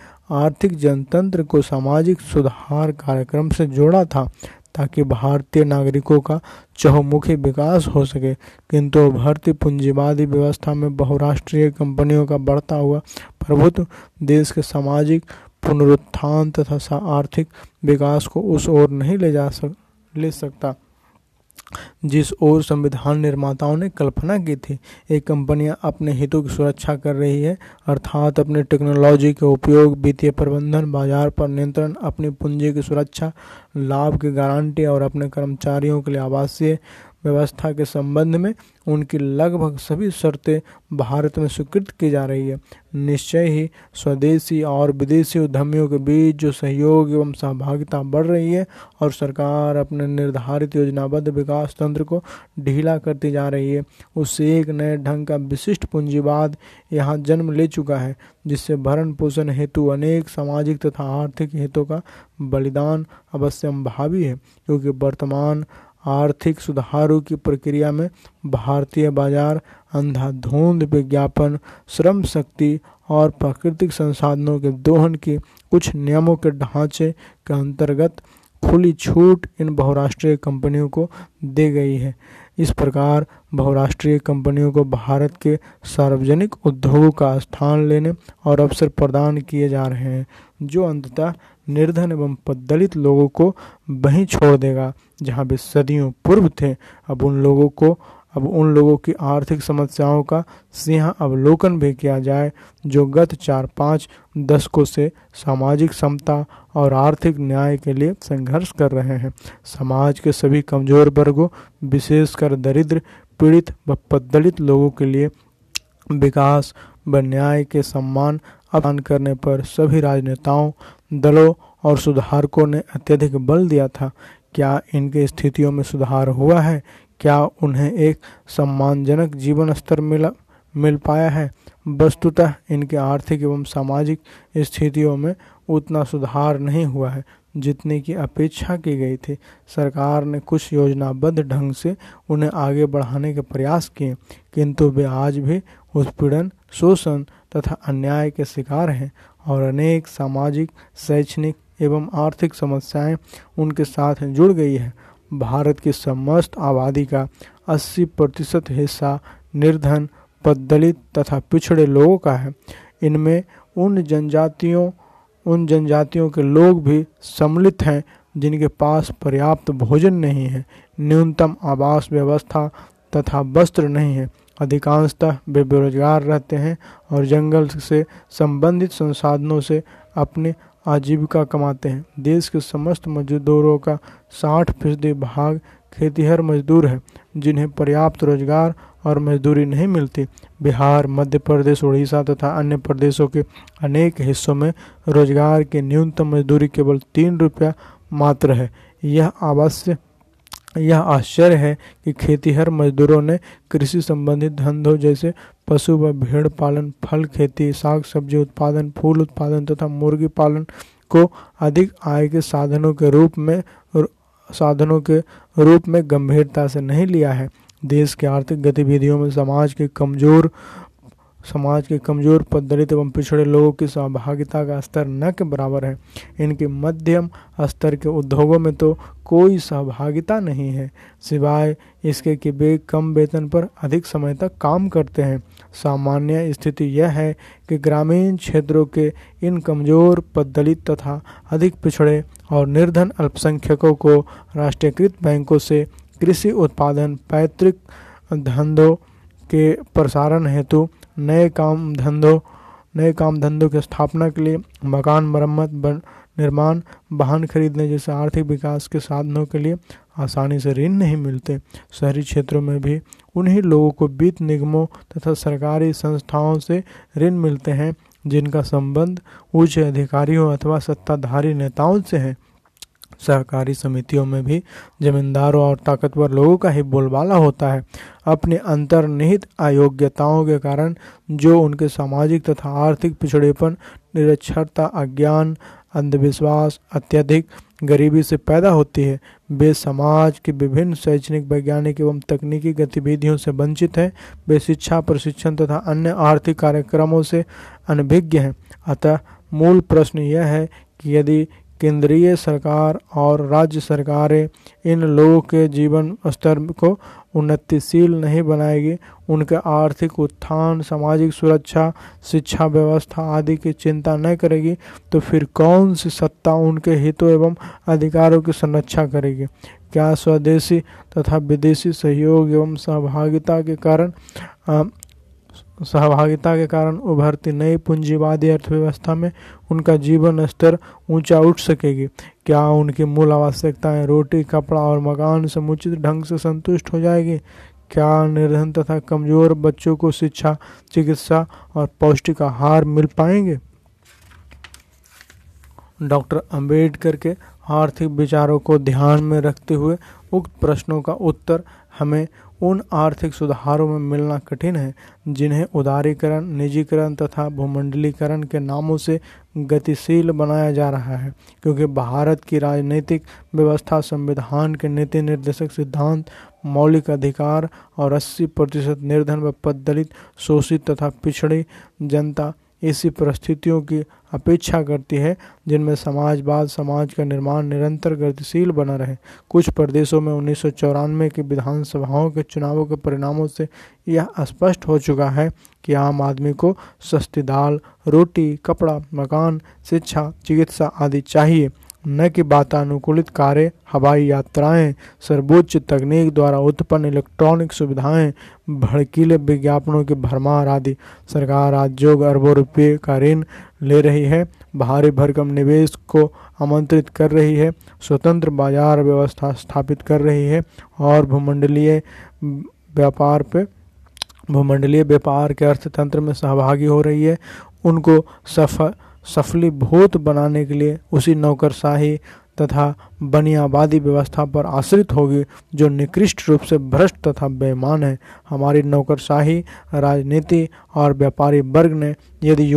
आर्थिक जनतंत्र को सामाजिक सुधार कार्यक्रम से जोड़ा था ताकि भारतीय नागरिकों का चहुमुखी विकास हो सके, किंतु उभरती पूंजीवादी व्यवस्था में बहुराष्ट्रीय कंपनियों का बढ़ता हुआ प्रभुत्व देश के सामाजिक पुनरुत्थान तथा आर्थिक विकास को उस ओर नहीं ले सकता जिस ओर संविधान निर्माताओं ने कल्पना की थी। एक कंपनियां अपने हितों की सुरक्षा कर रही है, अर्थात अपने टेक्नोलॉजी के उपयोग, वित्तीय प्रबंधन, बाजार पर नियंत्रण, अपनी पूंजी की सुरक्षा, लाभ की गारंटी और अपने कर्मचारियों के लिए आवासीय व्यवस्था के संबंध में उनकी लगभग सभी शर्तें भारत में स्वीकृत की जा रही है। निश्चय ही स्वदेशी और विदेशी उद्यमियों के बीच जो सहयोग एवं सहभागिता बढ़ रही है और सरकार अपने निर्धारित योजनाबद्ध विकास तंत्र को ढीला करती जा रही है, उससे एक नए ढंग का विशिष्ट पूंजीवाद यहाँ जन्म ले चुका है, जिससे भरण पोषण हेतु अनेक सामाजिक तथा आर्थिक हितों का बलिदान अवश्यंभावी है, क्योंकि वर्तमान आर्थिक सुधारों की प्रक्रिया में भारतीय बाजार अंधाधुंध विज्ञापन, श्रम शक्ति और प्राकृतिक संसाधनों के दोहन की कुछ नियमों के ढांचे के अंतर्गत खुली छूट इन बहुराष्ट्रीय कंपनियों को दे गई है। इस प्रकार बहुराष्ट्रीय कंपनियों को भारत के सार्वजनिक उद्योगों का स्थान लेने और अवसर प्रदान किए जा रहे हैं, जो अंततः निर्धन एवं दलित लोगों को वहीं छोड़ देगा जहां वे सदियों पूर्व थे। अब उन लोगों की आर्थिक समस्याओं का यहाँ अवलोकन भी किया जाए जो गत 4-5 दशकों से सामाजिक समता और आर्थिक न्याय के लिए संघर्ष कर रहे हैं। समाज के सभी कमजोर वर्गों, विशेषकर दरिद्र, पीड़ित व दलित लोगों के लिए विकास व न्याय के सम्मान प्रदान करने पर सभी राजनेताओं, दलों और सुधारकों ने अत्यधिक बल दिया था। क्या इनके स्थितियों में सुधार हुआ है? क्या उन्हें एक सम्मानजनक जीवन स्तर मिल पाया है? वस्तुतः इनके आर्थिक एवं सामाजिक स्थितियों में उतना सुधार नहीं हुआ है जितने की अपेक्षा की गई थी। सरकार ने कुछ योजनाबद्ध ढंग से उन्हें आगे बढ़ाने के प्रयास किए, किंतु वे आज भी उत्पीड़न, शोषण तथा अन्याय के शिकार हैं और अनेक सामाजिक, शैक्षणिक एवं आर्थिक समस्याएं उनके साथ जुड़ गई है। भारत की समस्त आबादी का 80% हिस्सा निर्धन, दलित तथा पिछड़े लोगों का है। इनमें उन जनजातियों के लोग भी सम्मिलित हैं जिनके पास पर्याप्त भोजन नहीं है, न्यूनतम आवास व्यवस्था तथा वस्त्र नहीं है। अधिकांशतः वे बेरोजगार रहते हैं और जंगल से संबंधित संसाधनों से अपने आजीविका कमाते हैं। देश के समस्त मजदूरों का 60% भाग खेतीहर मजदूर है जिन्हें पर्याप्त रोजगार और मजदूरी नहीं मिलती। बिहार, मध्य प्रदेश, उड़ीसा तथा अन्य प्रदेशों के अनेक हिस्सों में रोजगार की न्यूनतम मजदूरी केवल 3 रुपया मात्र है। यह आश्चर्य है कि खेतीहर मजदूरों ने कृषि संबंधित धंधों जैसे पशु व भेड़ पालन, फल खेती, साग सब्जी उत्पादन, फूल उत्पादन तथा मुर्गी पालन को अधिक आय के साधनों के रूप में गंभीरता से नहीं लिया है। देश के आर्थिक गतिविधियों में समाज के कमजोर दलित एवं पिछड़े लोगों की सहभागिता का स्तर न के बराबर है। इनके मध्यम स्तर के उद्योगों में तो कोई सहभागिता नहीं है, सिवाय इसके कि वे कम वेतन पर अधिक समय तक काम करते हैं। सामान्य स्थिति यह है कि ग्रामीण क्षेत्रों के इन कमजोर, दलित तथा अधिक पिछड़े और निर्धन अल्पसंख्यकों को राष्ट्रीयकृत बैंकों से कृषि उत्पादन, पैतृक धंधों के प्रसारण हेतु, नए काम धंधों की स्थापना के लिए, मकान मरम्मत, निर्माण, वाहन खरीदने जैसे आर्थिक विकास के साधनों के लिए आसानी से ऋण नहीं मिलते। शहरी क्षेत्रों में भी उन्हीं लोगों को वित्त निगमों तथा सरकारी संस्थाओं से ऋण मिलते हैं जिनका संबंध उच्च अधिकारियों अथवा सत्ताधारी नेताओं से है। सहकारी समितियों में भी जमींदारों और ताकतवर लोगों का ही बोलबाला होता है। अपने अंतर्निहित अयोग्यताओं के कारण, जो उनके सामाजिक तथा आर्थिक पिछड़ेपन, निरक्षरता, अज्ञान, अंधविश्वास, अत्यधिक गरीबी से पैदा होती है, वे समाज की विभिन्न शैक्षणिक, वैज्ञानिक एवं तकनीकी गतिविधियों से वंचित हैं। वे शिक्षा, प्रशिक्षण तथा अन्य आर्थिक कार्यक्रमों से अनभिज्ञ हैं। अतः मूल प्रश्न यह है कि यदि केंद्रीय सरकार और राज्य सरकारें इन लोगों के जीवन स्तर को उन्नतिशील नहीं बनाएगी, उनके आर्थिक उत्थान, सामाजिक सुरक्षा, शिक्षा व्यवस्था आदि की चिंता न करेगी, तो फिर कौन सी सत्ता उनके हितों एवं अधिकारों की संरक्षा करेगी? क्या स्वदेशी तथा विदेशी सहयोग एवं सहभागिता के कारण उभरती नई पूंजीवादी अर्थव्यवस्था में उनका जीवन स्तर ऊंचा उठ सकेगी? क्या उनकी मूल आवश्यकताएं रोटी, कपड़ा और मकान समुचित ढंग से संतुष्ट हो जाएगी? क्या निर्धन तथा कमजोर बच्चों को शिक्षा, चिकित्सा और पौष्टिक आहार मिल पाएंगे? डॉ आंबेडकर के आर्थिक विचारों को ध्यान में रखते हुए उक्त प्रश्नों का उत्तर हमें उन आर्थिक सुधारों में मिलना कठिन है जिन्हें उदारीकरण, निजीकरण तथा भूमंडलीकरण के नामों से गतिशील बनाया जा रहा है, क्योंकि भारत की राजनीतिक व्यवस्था संविधान के नीति निर्देशक सिद्धांत, मौलिक अधिकार और 80% निर्धन व पददलित, शोषित तथा पिछड़ी जनता ऐसी परिस्थितियों की अपेक्षा करती है जिनमें समाजवाद, समाज का निर्माण निरंतर गतिशील बना रहे। कुछ प्रदेशों में 1994 के विधानसभाओं के चुनावों के परिणामों से यह स्पष्ट हो चुका है कि आम आदमी को सस्ती दाल, रोटी, कपड़ा, मकान, शिक्षा, चिकित्सा आदि चाहिए, न कि वातानुकूलित कारें, हवाई यात्राएं, सर्वोच्च तकनीक द्वारा उत्पन्न इलेक्ट्रॉनिक सुविधाएं, भड़कीले विज्ञापनों के भरमार आदि। सरकार राज्यों को अरबों रुपये का ऋण ले रही है, भारी भरकम निवेश को आमंत्रित कर रही है, स्वतंत्र बाजार व्यवस्था स्थापित कर रही है और भूमंडलीय व्यापार के अर्थतंत्र में सहभागी हो रही है। उनको सफलीभूत बनाने के लिए उसी नौकरशाही तथा बनियाबादी व्यवस्था पर आश्रित होगी जो निकृष्ट रूप से भ्रष्ट तथा बेईमान है। हमारी नौकरशाही, राजनीति और व्यापारी वर्ग ने यदि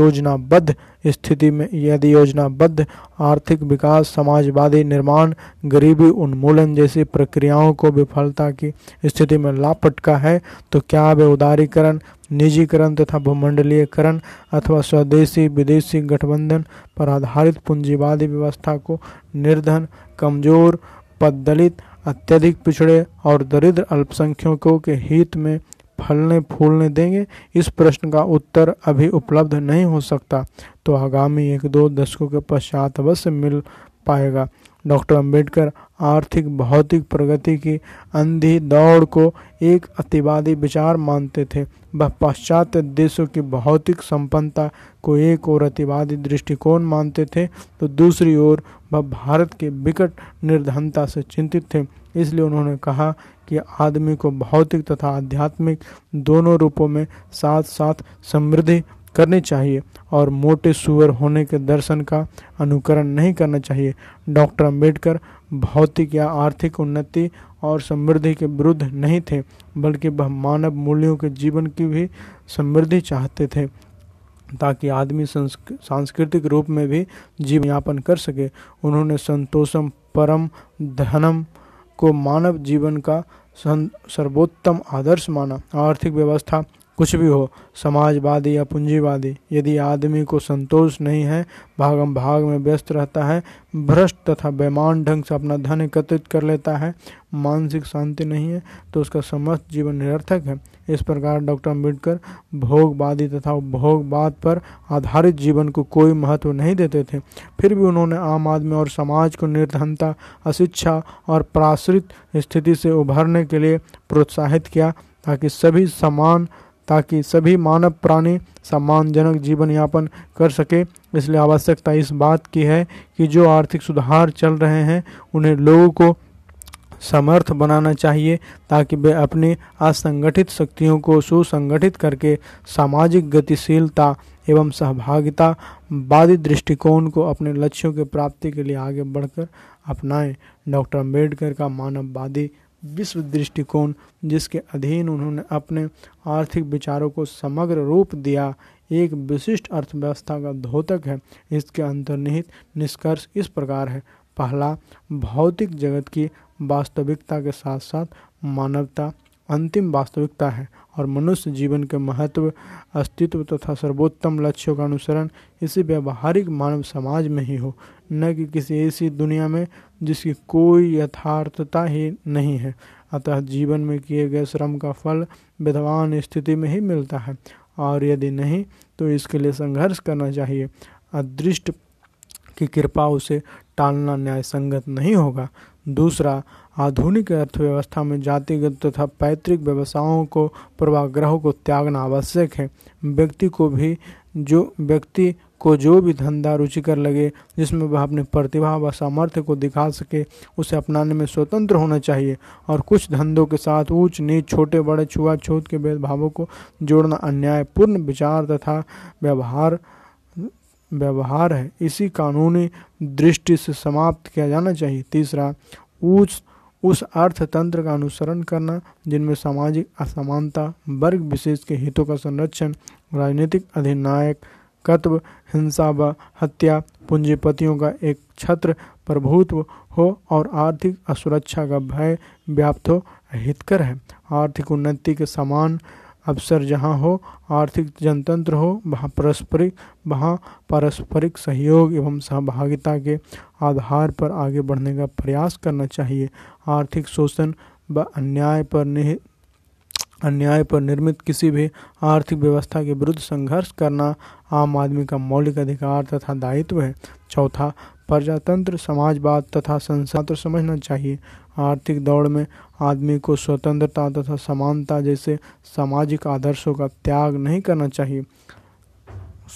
योजनाबद्ध आर्थिक विकास, समाजवादी निर्माण, गरीबी उन्मूलन जैसी प्रक्रियाओं को विफलता की स्थिति में लापटका है, तो क्या वे उदारीकरण, निजीकरण तथा भूमंडलीयकरण अथवा स्वदेशी विदेशी गठबंधन पर आधारित पूंजीवादी व्यवस्था को निर्धन, कमजोर, पददलित, अत्यधिक पिछड़े और दरिद्र अल्पसंख्यकों के हित में फलने फूलने देंगे? इस प्रश्न का उत्तर अभी उपलब्ध नहीं हो सकता, तो आगामी 1-2 दशकों के पश्चात अवश्य मिल पाएगा। डॉक्टर आम्बेडकर आर्थिक भौतिक प्रगति की अंधी दौड़ को एक अतिवादी विचार मानते थे। वह पाश्चात्य देशों की भौतिक संपन्नता को एक और अतिवादी दृष्टिकोण मानते थे, तो दूसरी ओर वह भारत के विकट निर्धनता से चिंतित थे। इसलिए उन्होंने कहा कि आदमी को भौतिक तथा आध्यात्मिक दोनों रूपों में साथ साथ समृद्धि करनी चाहिए और मोटे सूअर होने के दर्शन का अनुकरण नहीं करना चाहिए। डॉक्टर आम्बेडकर भौतिक या आर्थिक उन्नति और समृद्धि के विरुद्ध नहीं थे, बल्कि वह मानव मूल्यों के जीवन की भी समृद्धि चाहते थे ताकि आदमी सांस्कृतिक रूप में भी जीवन यापन कर सके। उन्होंने संतोषम परम धनम को मानव जीवन का सर्वोत्तम आदर्श माना। आर्थिक व्यवस्था कुछ भी हो, समाजवादी या पूंजीवादी, यदि आदमी को संतोष नहीं है, भागम भाग में व्यस्त रहता है, भ्रष्ट तथा बेईमान ढंग से अपना धन एकत्रित कर लेता है, मानसिक शांति नहीं है, तो उसका समस्त जीवन निरर्थक है। इस प्रकार डॉक्टर आम्बेडकर भोगवादी तथा उपभोगवाद पर आधारित जीवन को कोई महत्व नहीं देते थे। फिर भी उन्होंने आम आदमी और समाज को निर्धनता, अशिक्षा और पराश्रित स्थिति से उभरने के लिए प्रोत्साहित किया ताकि सभी मानव प्राणी सम्मानजनक जीवन यापन कर सके। इसलिए आवश्यकता इस बात की है कि जो आर्थिक सुधार चल रहे हैं उन्हें लोगों को समर्थ बनाना चाहिए ताकि वे अपनी असंगठित शक्तियों को सुसंगठित करके सामाजिक गतिशीलता एवं सहभागिता वादी दृष्टिकोण को अपने लक्ष्यों की प्राप्ति के लिए आगे बढ़कर अपनाएं। डॉक्टर आम्बेडकर का मानववादी विश्व दृष्टिकोण, जिसके अधीन उन्होंने अपने आर्थिक विचारों को समग्र रूप दिया, एक विशिष्ट अर्थव्यवस्था का द्योतक है। इसके अंतर्निहित निष्कर्ष इस प्रकार है: पहला, भौतिक जगत की वास्तविकता के साथ साथ मानवता अंतिम वास्तविकता है और मनुष्य जीवन के महत्व, अस्तित्व तथा सर्वोत्तम लक्ष्यों का अनुसरण इसी व्यावहारिक मानव समाज में ही हो, न कि किसी ऐसी दुनिया में जिसकी कोई यथार्थता ही नहीं है। अतः जीवन में किए गए श्रम का फल विद्वान स्थिति में ही मिलता है और यदि नहीं तो इसके लिए संघर्ष करना चाहिए। अदृष्ट की कृपा उसे टालना न्यायसंगत नहीं होगा। दूसरा, आधुनिक अर्थव्यवस्था में जातिगत तथा पैतृक व्यवसायों को, पूर्वाग्रहों को त्यागना आवश्यक है। व्यक्ति को जो भी धंधा रुचिकर लगे जिसमें वह अपने प्रतिभा व सामर्थ्य को दिखा सके उसे अपनाने में स्वतंत्र होना चाहिए। और कुछ धंधों के साथ ऊंच नीच छोटे बड़े छुआछूत के भेदभावों को जोड़ना अन्यायपूर्ण विचार तथा व्यवहार है। इसी कानूनी दृष्टि से समाप्त किया जाना चाहिए। तीसरा, उस अर्थतंत्र का अनुसरण करना जिनमें सामाजिक असमानता, वर्ग विशेष के हितों का संरक्षण, राजनीतिक अधिनायकत्व, हिंसा व हत्या, पूंजीपतियों का एक छत्र प्रभुत्व हो और आर्थिक असुरक्षा का भय व्याप्त हो, हितकर है। आर्थिक उन्नति के समान अवसर जहाँ हो, आर्थिक जनतंत्र हो, वहाँ पारस्परिक सहयोग एवं सहभागिता के आधार पर आगे बढ़ने का प्रयास करना चाहिए। आर्थिक शोषण व अन्याय पर निर्मित किसी भी आर्थिक व्यवस्था के विरुद्ध संघर्ष करना आम आदमी का मौलिक अधिकार तथा दायित्व है। चौथा, प्रजातंत्र, समाजवाद तथा संसाधन समझना चाहिए। आर्थिक दौड़ में आदमी को स्वतंत्रता तथा समानता जैसे सामाजिक आदर्शों का त्याग नहीं करना चाहिए।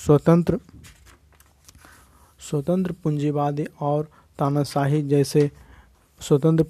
स्वतंत्र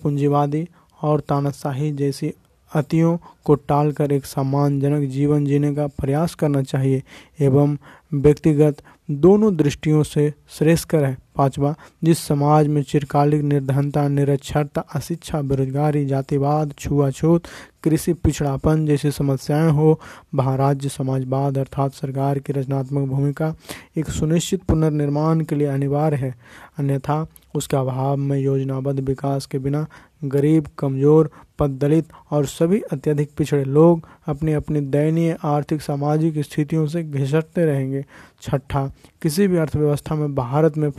पूंजीवादी और तानाशाही जैसी अतियों को टालकर एक सम्मानजनक जीवन जीने का प्रयास करना चाहिए एवं व्यक्तिगत दोनों दृष्टियों से श्रेयस्कर है। पांचवा, जिस समाज में चिरकालिक निर्धनता, निरक्षरता, अशिक्षा, बेरोजगारी, जातिवाद, छुआछूत, कृषि पिछड़ापन जैसी समस्याएं हो, वहाँ राज्य समाजवाद अर्थात सरकार की रचनात्मक भूमिका एक सुनिश्चित पुनर्निर्माण के लिए अनिवार्य है, अन्यथा उसके अभाव में योजनाबद्ध विकास के बिना गरीब, कमजोर, पद दलित और सभी अत्यधिक पिछड़े लोग अपनी अपनी दयनीय आर्थिक सामाजिक स्थितियों से घिसटते रहेंगे। छठा, किसी भी अर्थव्यवस्था में भारत में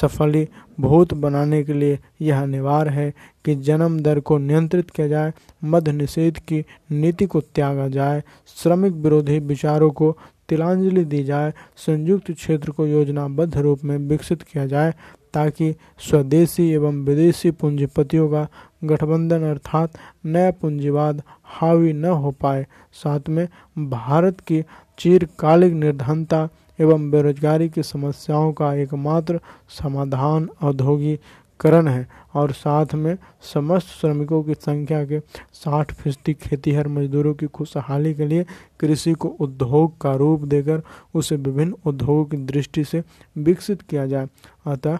सफलीभूत बनाने के लिए यह अनिवार्य है कि जन्म दर को नियंत्रित किया जाए, मद्य निषेध की नीति को त्यागा जाए, श्रमिक विरोधी विचारों को तिलांजलि दी जाए, संयुक्त क्षेत्र को योजनाबद्ध रूप में विकसित किया जाए ताकि स्वदेशी एवं विदेशी पूंजीपतियों का गठबंधन अर्थात नया पूंजीवाद हावी न हो पाए। साथ में भारत की चिरकालिक निर्धनता एवं बेरोजगारी की समस्याओं का एकमात्र समाधान औद्योगिकरण है और साथ में समस्त श्रमिकों की संख्या के 60% खेतीहर मजदूरों की खुशहाली के लिए कृषि को उद्योग का रूप देकर उसे विभिन्न उद्योगों की दृष्टि से विकसित किया जाए। अतः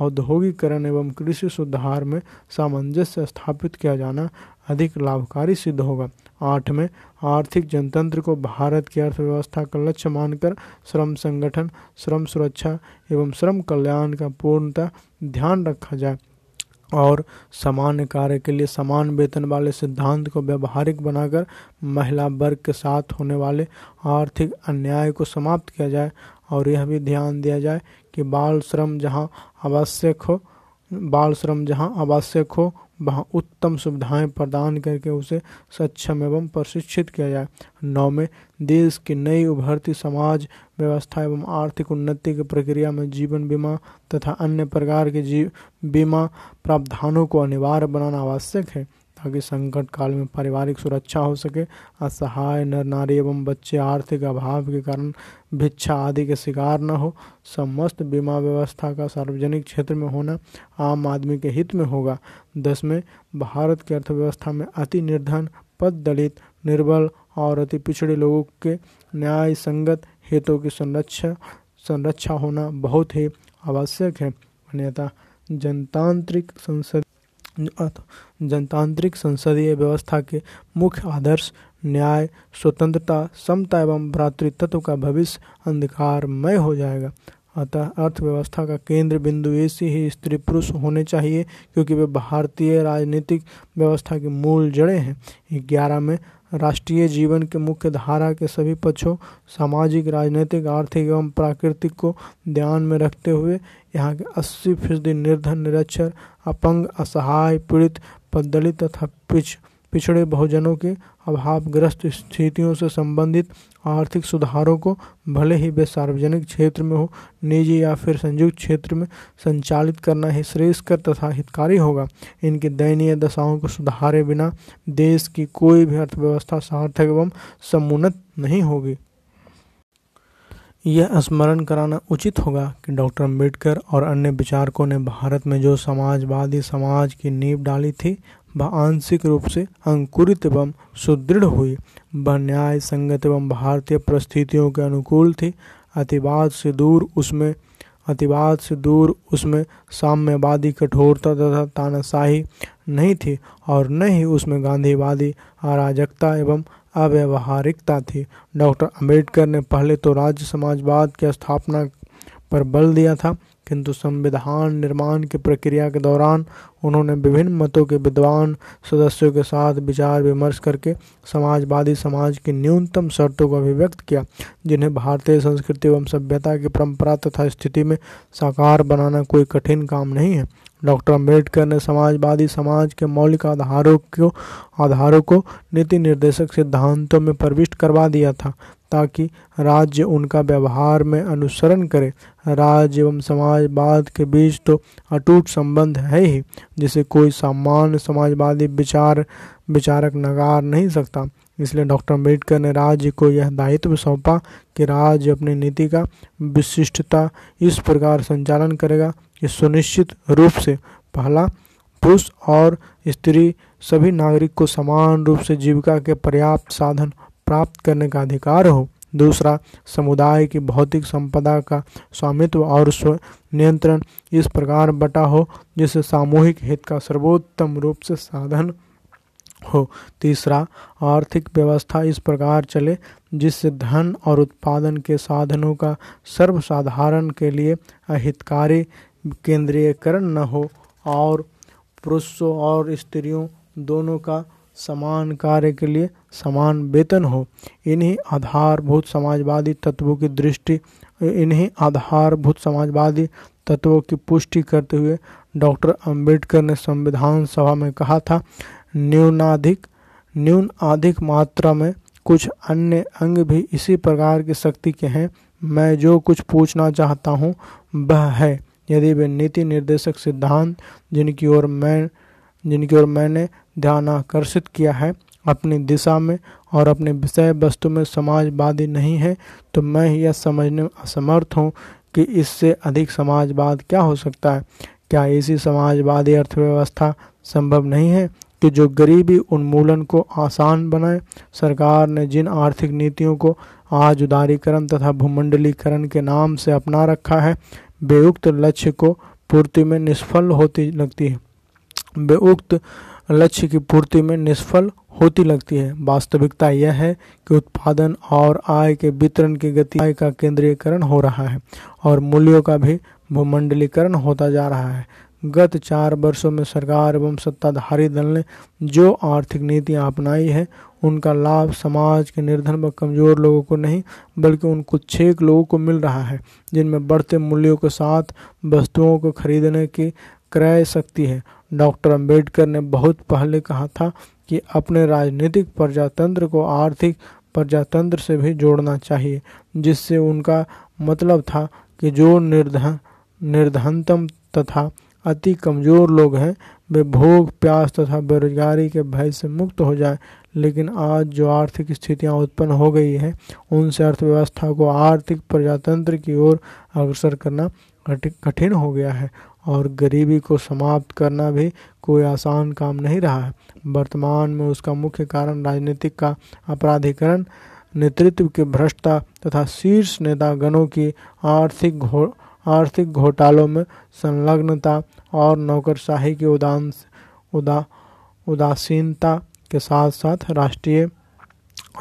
औद्योगिकरण एवं कृषि सुधार में सामंजस्य स्थापित किया जाना अधिक लाभकारी सिद्ध होगा। 8 में, आर्थिक जनतंत्र को भारत की अर्थव्यवस्था का लक्ष्य मानकर श्रम संगठन, श्रम सुरक्षा एवं श्रम कल्याण का पूर्णतः ध्यान रखा जाए और समान कार्य के लिए समान वेतन वाले सिद्धांत को व्यावहारिक बनाकर महिला वर्ग के साथ होने वाले आर्थिक अन्याय को समाप्त किया जाए। और यह भी ध्यान दिया जाए कि बाल श्रम जहाँ आवश्यक हो वहाँ उत्तम सुविधाएं प्रदान करके उसे सक्षम एवं प्रशिक्षित किया जाए। 9 में, देश की नई उभरती समाज व्यवस्था एवं आर्थिक उन्नति की प्रक्रिया में जीवन बीमा तथा अन्य प्रकार के बीमा प्रावधानों को अनिवार्य बनाना आवश्यक है ताकि संकट काल में पारिवारिक सुरक्षा हो सके। असहाय नर नारी एवं बच्चे आर्थिक अभाव के कारण भिक्षा आदि के शिकार न हो। समस्त बीमा व्यवस्था का सार्वजनिक क्षेत्र में होना आम आदमी के हित में होगा। 10 में, भारत की अर्थव्यवस्था में अति निर्धन, पद दलित, निर्बल और अति पिछड़े लोगों के न्याय संगत हितों की संरक्षा होना बहुत ही आवश्यक है, अन्यथा जनतांत्रिक संसदीय व्यवस्था के मुख्य आदर्श न्याय, स्वतंत्रता, समता एवं भ्रातृत्व का भविष्य अंधकारमय हो जाएगा। अतः अर्थव्यवस्था का केंद्र बिंदु ऐसे ही स्त्री पुरुष होने चाहिए क्योंकि वे भारतीय राजनीतिक व्यवस्था की मूल जड़ें हैं। 11 में, राष्ट्रीय जीवन के मुख्य धारा के सभी पक्षों सामाजिक, राजनीतिक, आर्थिक एवं प्राकृतिक को ध्यान में रखते हुए यहाँ के 80% निर्धन, निरक्षर, अपंग, असहाय, पीड़ित, पददलित तथा पिछड़े बहुजनों के अभावग्रस्त स्थितियों से संबंधित आर्थिक सुधारों को भले ही वे सार्वजनिक क्षेत्र में हो, निजी या फिर संयुक्त क्षेत्र में संचालित करना ही श्रेयस्कर तथा हितकारी होगा। इनकी दयनीय दशाओं को सुधारे बिना देश की कोई भी अर्थव्यवस्था सार्थक एवं समुन्नत नहीं होगी। यह स्मरण कराना उचित होगा कि डॉ आंबेडकर और अन्य विचारकों ने भारत में जो समाजवादी समाज की नींव डाली थी वह आंशिक रूप से अंकुरित एवं सुदृढ़ हुई। वह न्याय संगत एवं भारतीय परिस्थितियों के अनुकूल थी। अतिवाद से दूर उसमें साम्यवादी कठोरता तथा तानाशाही नहीं थी और न ही उसमें गांधीवादी अराजकता एवं अव्यवहारिकता थी। डॉक्टर अंबेडकर ने पहले तो राज्य समाजवाद की स्थापना पर बल दिया था, किंतु संविधान निर्माण की प्रक्रिया के दौरान उन्होंने विभिन्न मतों के विद्वान सदस्यों के साथ विचार विमर्श करके समाजवादी समाज की न्यूनतम शर्तों को अभिव्यक्त किया, जिन्हें भारतीय संस्कृति एवं सभ्यता की परंपरा तथा स्थिति में साकार बनाना कोई कठिन काम नहीं है। डॉक्टर अंबेडकर ने समाजवादी समाज के मौलिक आधारों को नीति निर्देशक सिद्धांतों में प्रविष्ट करवा दिया था ताकि राज्य उनका व्यवहार में अनुसरण करे। राज्य एवं समाजवाद के बीच तो अटूट संबंध है ही, जिसे कोई सामान्य समाजवादी विचारक नकार नहीं सकता। इसलिए डॉक्टर अंबेडकर ने राज्य को यह दायित्व सौंपा कि राज्य अपनी नीति का विशिष्टता इस प्रकार संचालन करेगा कि सुनिश्चित रूप से पहला, पुरुष और स्त्री सभी नागरिक को समान रूप से जीविका के पर्याप्त साधन प्राप्त करने का अधिकार हो। दूसरा, समुदाय की भौतिक संपदा का स्वामित्व और स्व नियंत्रण इस प्रकार बटा हो जिससे सामूहिक हित का सर्वोत्तम रूप से साधन हो। तीसरा, आर्थिक व्यवस्था इस प्रकार चले जिससे धन और उत्पादन के साधनों का सर्वसाधारण के लिए अहितकारी केंद्रीयकरण न हो और पुरुषों और स्त्रियों दोनों का समान कार्य के लिए समान वेतन हो। इन्हीं आधारभूत समाजवादी तत्वों की पुष्टि करते हुए डॉक्टर अंबेडकर ने संविधान सभा में कहा था, न्यूनाधिक मात्रा में कुछ अन्य अंग भी इसी प्रकार की शक्ति के हैं। मैं जो कुछ पूछना चाहता हूँ वह है, यदि वे नीति निर्देशक सिद्धांत जिनकी ओर मैंने ध्यानाकर्षित किया है अपनी दिशा में और अपने विषय वस्तु में समाजवादी नहीं है तो मैं यह समझने में असमर्थ हूँ कि इससे अधिक समाजवाद क्या हो सकता है। क्या ऐसी समाजवादी अर्थव्यवस्था संभव नहीं है कि जो गरीबी उन्मूलन को आसान बनाए? सरकार ने जिन आर्थिक नीतियों को आज उदारीकरण तथा भूमंडलीकरण के नाम से अपना रखा है वे उक्त लक्ष्य को पूर्ति में निष्फल होती लगती है वास्तविकता यह है कि उत्पादन और आय के वितरण की गति का केंद्रीयकरण हो रहा है और मूल्यों का भी भूमंडलीकरण होता जा रहा है। गत 4 वर्षों में सरकार एवं सत्ताधारी दल ने जो आर्थिक नीतियां अपनाई है उनका लाभ समाज के निर्धन व कमजोर लोगों को नहीं बल्कि उन कुछ एक लोगों को मिल रहा है जिनमें बढ़ते मूल्यों के साथ वस्तुओं को खरीदने की क्रय शक्ति है। डॉक्टर अंबेडकर ने बहुत पहले कहा था कि अपने राजनीतिक प्रजातंत्र को आर्थिक प्रजातंत्र से भी जोड़ना चाहिए, जिससे उनका मतलब था कि जो निर्धनतम तथा अति कमजोर लोग हैं वे भूख, प्यास तथा बेरोजगारी के भय से मुक्त हो जाए। लेकिन आज जो आर्थिक स्थितियां उत्पन्न हो गई हैं उनसे अर्थव्यवस्था को आर्थिक प्रजातंत्र की ओर अग्रसर करना कठिन हो गया है और गरीबी को समाप्त करना भी कोई आसान काम नहीं रहा है। वर्तमान में उसका मुख्य कारण राजनीतिक का अपराधीकरण, नेतृत्व की भ्रष्टता तथा शीर्ष नेतागणों की आर्थिक घोटालों में संलग्नता और नौकरशाही की उदासीनता के साथ साथ राष्ट्रीय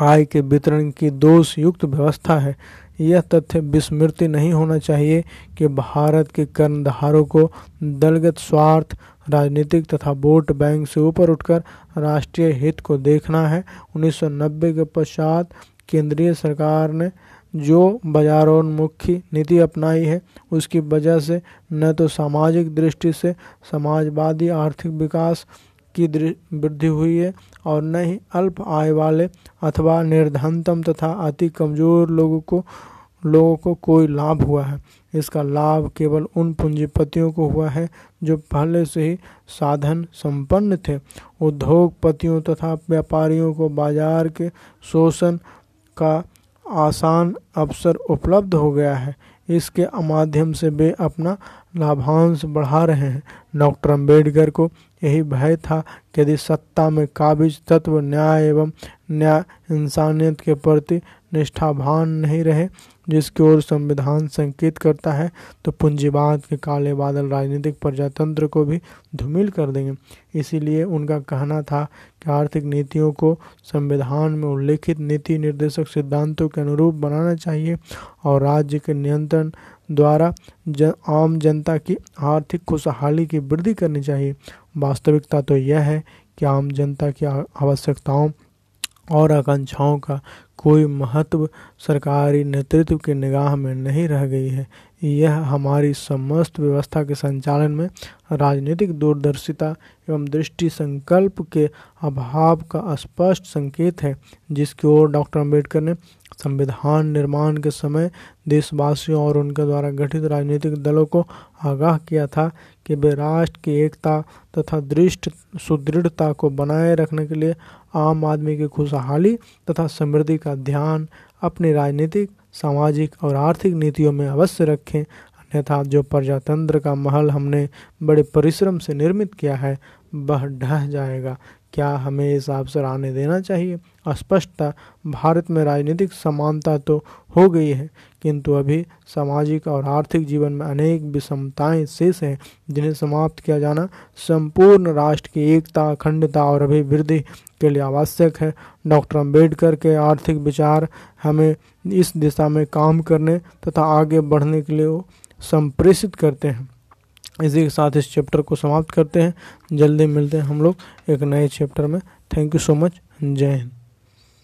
आय के वितरण की दोषयुक्त व्यवस्था है। यह तथ्य विस्मृति नहीं होना चाहिए कि भारत के कर्णधारों को दलगत स्वार्थ, राजनीतिक तथा वोट बैंक से ऊपर उठकर राष्ट्रीय हित को देखना है। 1990 के पश्चात केंद्रीय सरकार ने जो बाजारोन्मुखी नीति अपनाई है उसकी वजह से न तो सामाजिक दृष्टि से समाजवादी आर्थिक विकास की वृद्धि हुई है और न ही अल्प आय वाले अथवा निर्धनतम तथा अति कमजोर लोगों को कोई लाभ हुआ है। इसका लाभ केवल उन पूंजीपतियों को हुआ है जो पहले से ही साधन संपन्न थे। उद्योगपतियों तथा व्यापारियों को बाजार के शोषण का आसान अवसर उपलब्ध हो गया है। इसके माध्यम से वे अपना लाभांश बढ़ा रहे हैं। डॉक्टर आंबेडकर को यही भय था कि यदि सत्ता में काबिज तत्व न्याय एवं न्याय इंसानियत के प्रति निष्ठावान नहीं रहे, जिसकी ओर संविधान संकेत करता है, तो पूंजीवाद के काले बादल राजनीतिक प्रजातंत्र को भी धूमिल कर देंगे। इसीलिए उनका कहना था कि आर्थिक नीतियों को संविधान में उल्लेखित नीति निर्देशक सिद्धांतों के अनुरूप बनाना चाहिए और राज्य के नियंत्रण द्वारा आम जनता की आर्थिक खुशहाली की वृद्धि करनी चाहिए। वास्तविकता तो यह है कि आम जनता की आवश्यकताओं और आकांक्षाओं का कोई महत्व सरकारी नेतृत्व की निगाह में नहीं रह गई है। यह हमारी समस्त व्यवस्था के संचालन में राजनीतिक दूरदर्शिता एवं दृष्टि संकल्प के अभाव का स्पष्ट संकेत है, जिसकी ओर डॉक्टर आम्बेडकर ने संविधान निर्माण के समय देशवासियों और उनके द्वारा गठित राजनीतिक दलों को आगाह किया था कि वे राष्ट्र की एकता तथा सुदृढ़ता को बनाए रखने के लिए आम आदमी की खुशहाली तथा समृद्धि का ध्यान अपनी राजनीतिक, सामाजिक और आर्थिक नीतियों में अवश्य रखें, अन्यथा जो प्रजातंत्र का महल हमने बड़े परिश्रम से निर्मित किया है वह ढह जाएगा। क्या हमें इस अवसर आने देना चाहिए? स्पष्टतः भारत में राजनीतिक समानता तो हो गई है, किंतु अभी सामाजिक और आर्थिक जीवन में अनेक विषमताएं शेष हैं, जिन्हें समाप्त किया जाना संपूर्ण राष्ट्र की एकता, अखंडता और अभिवृद्धि के लिए आवश्यक है। डॉक्टर आम्बेडकर के आर्थिक विचार हमें इस दिशा में काम करने तथा आगे बढ़ने के लिए संप्रेषित करते हैं। इसी के साथ इस चैप्टर को समाप्त करते हैं। जल्दी मिलते हैं हम लोग एक नए चैप्टर में। Thank you so much. जय हिंद।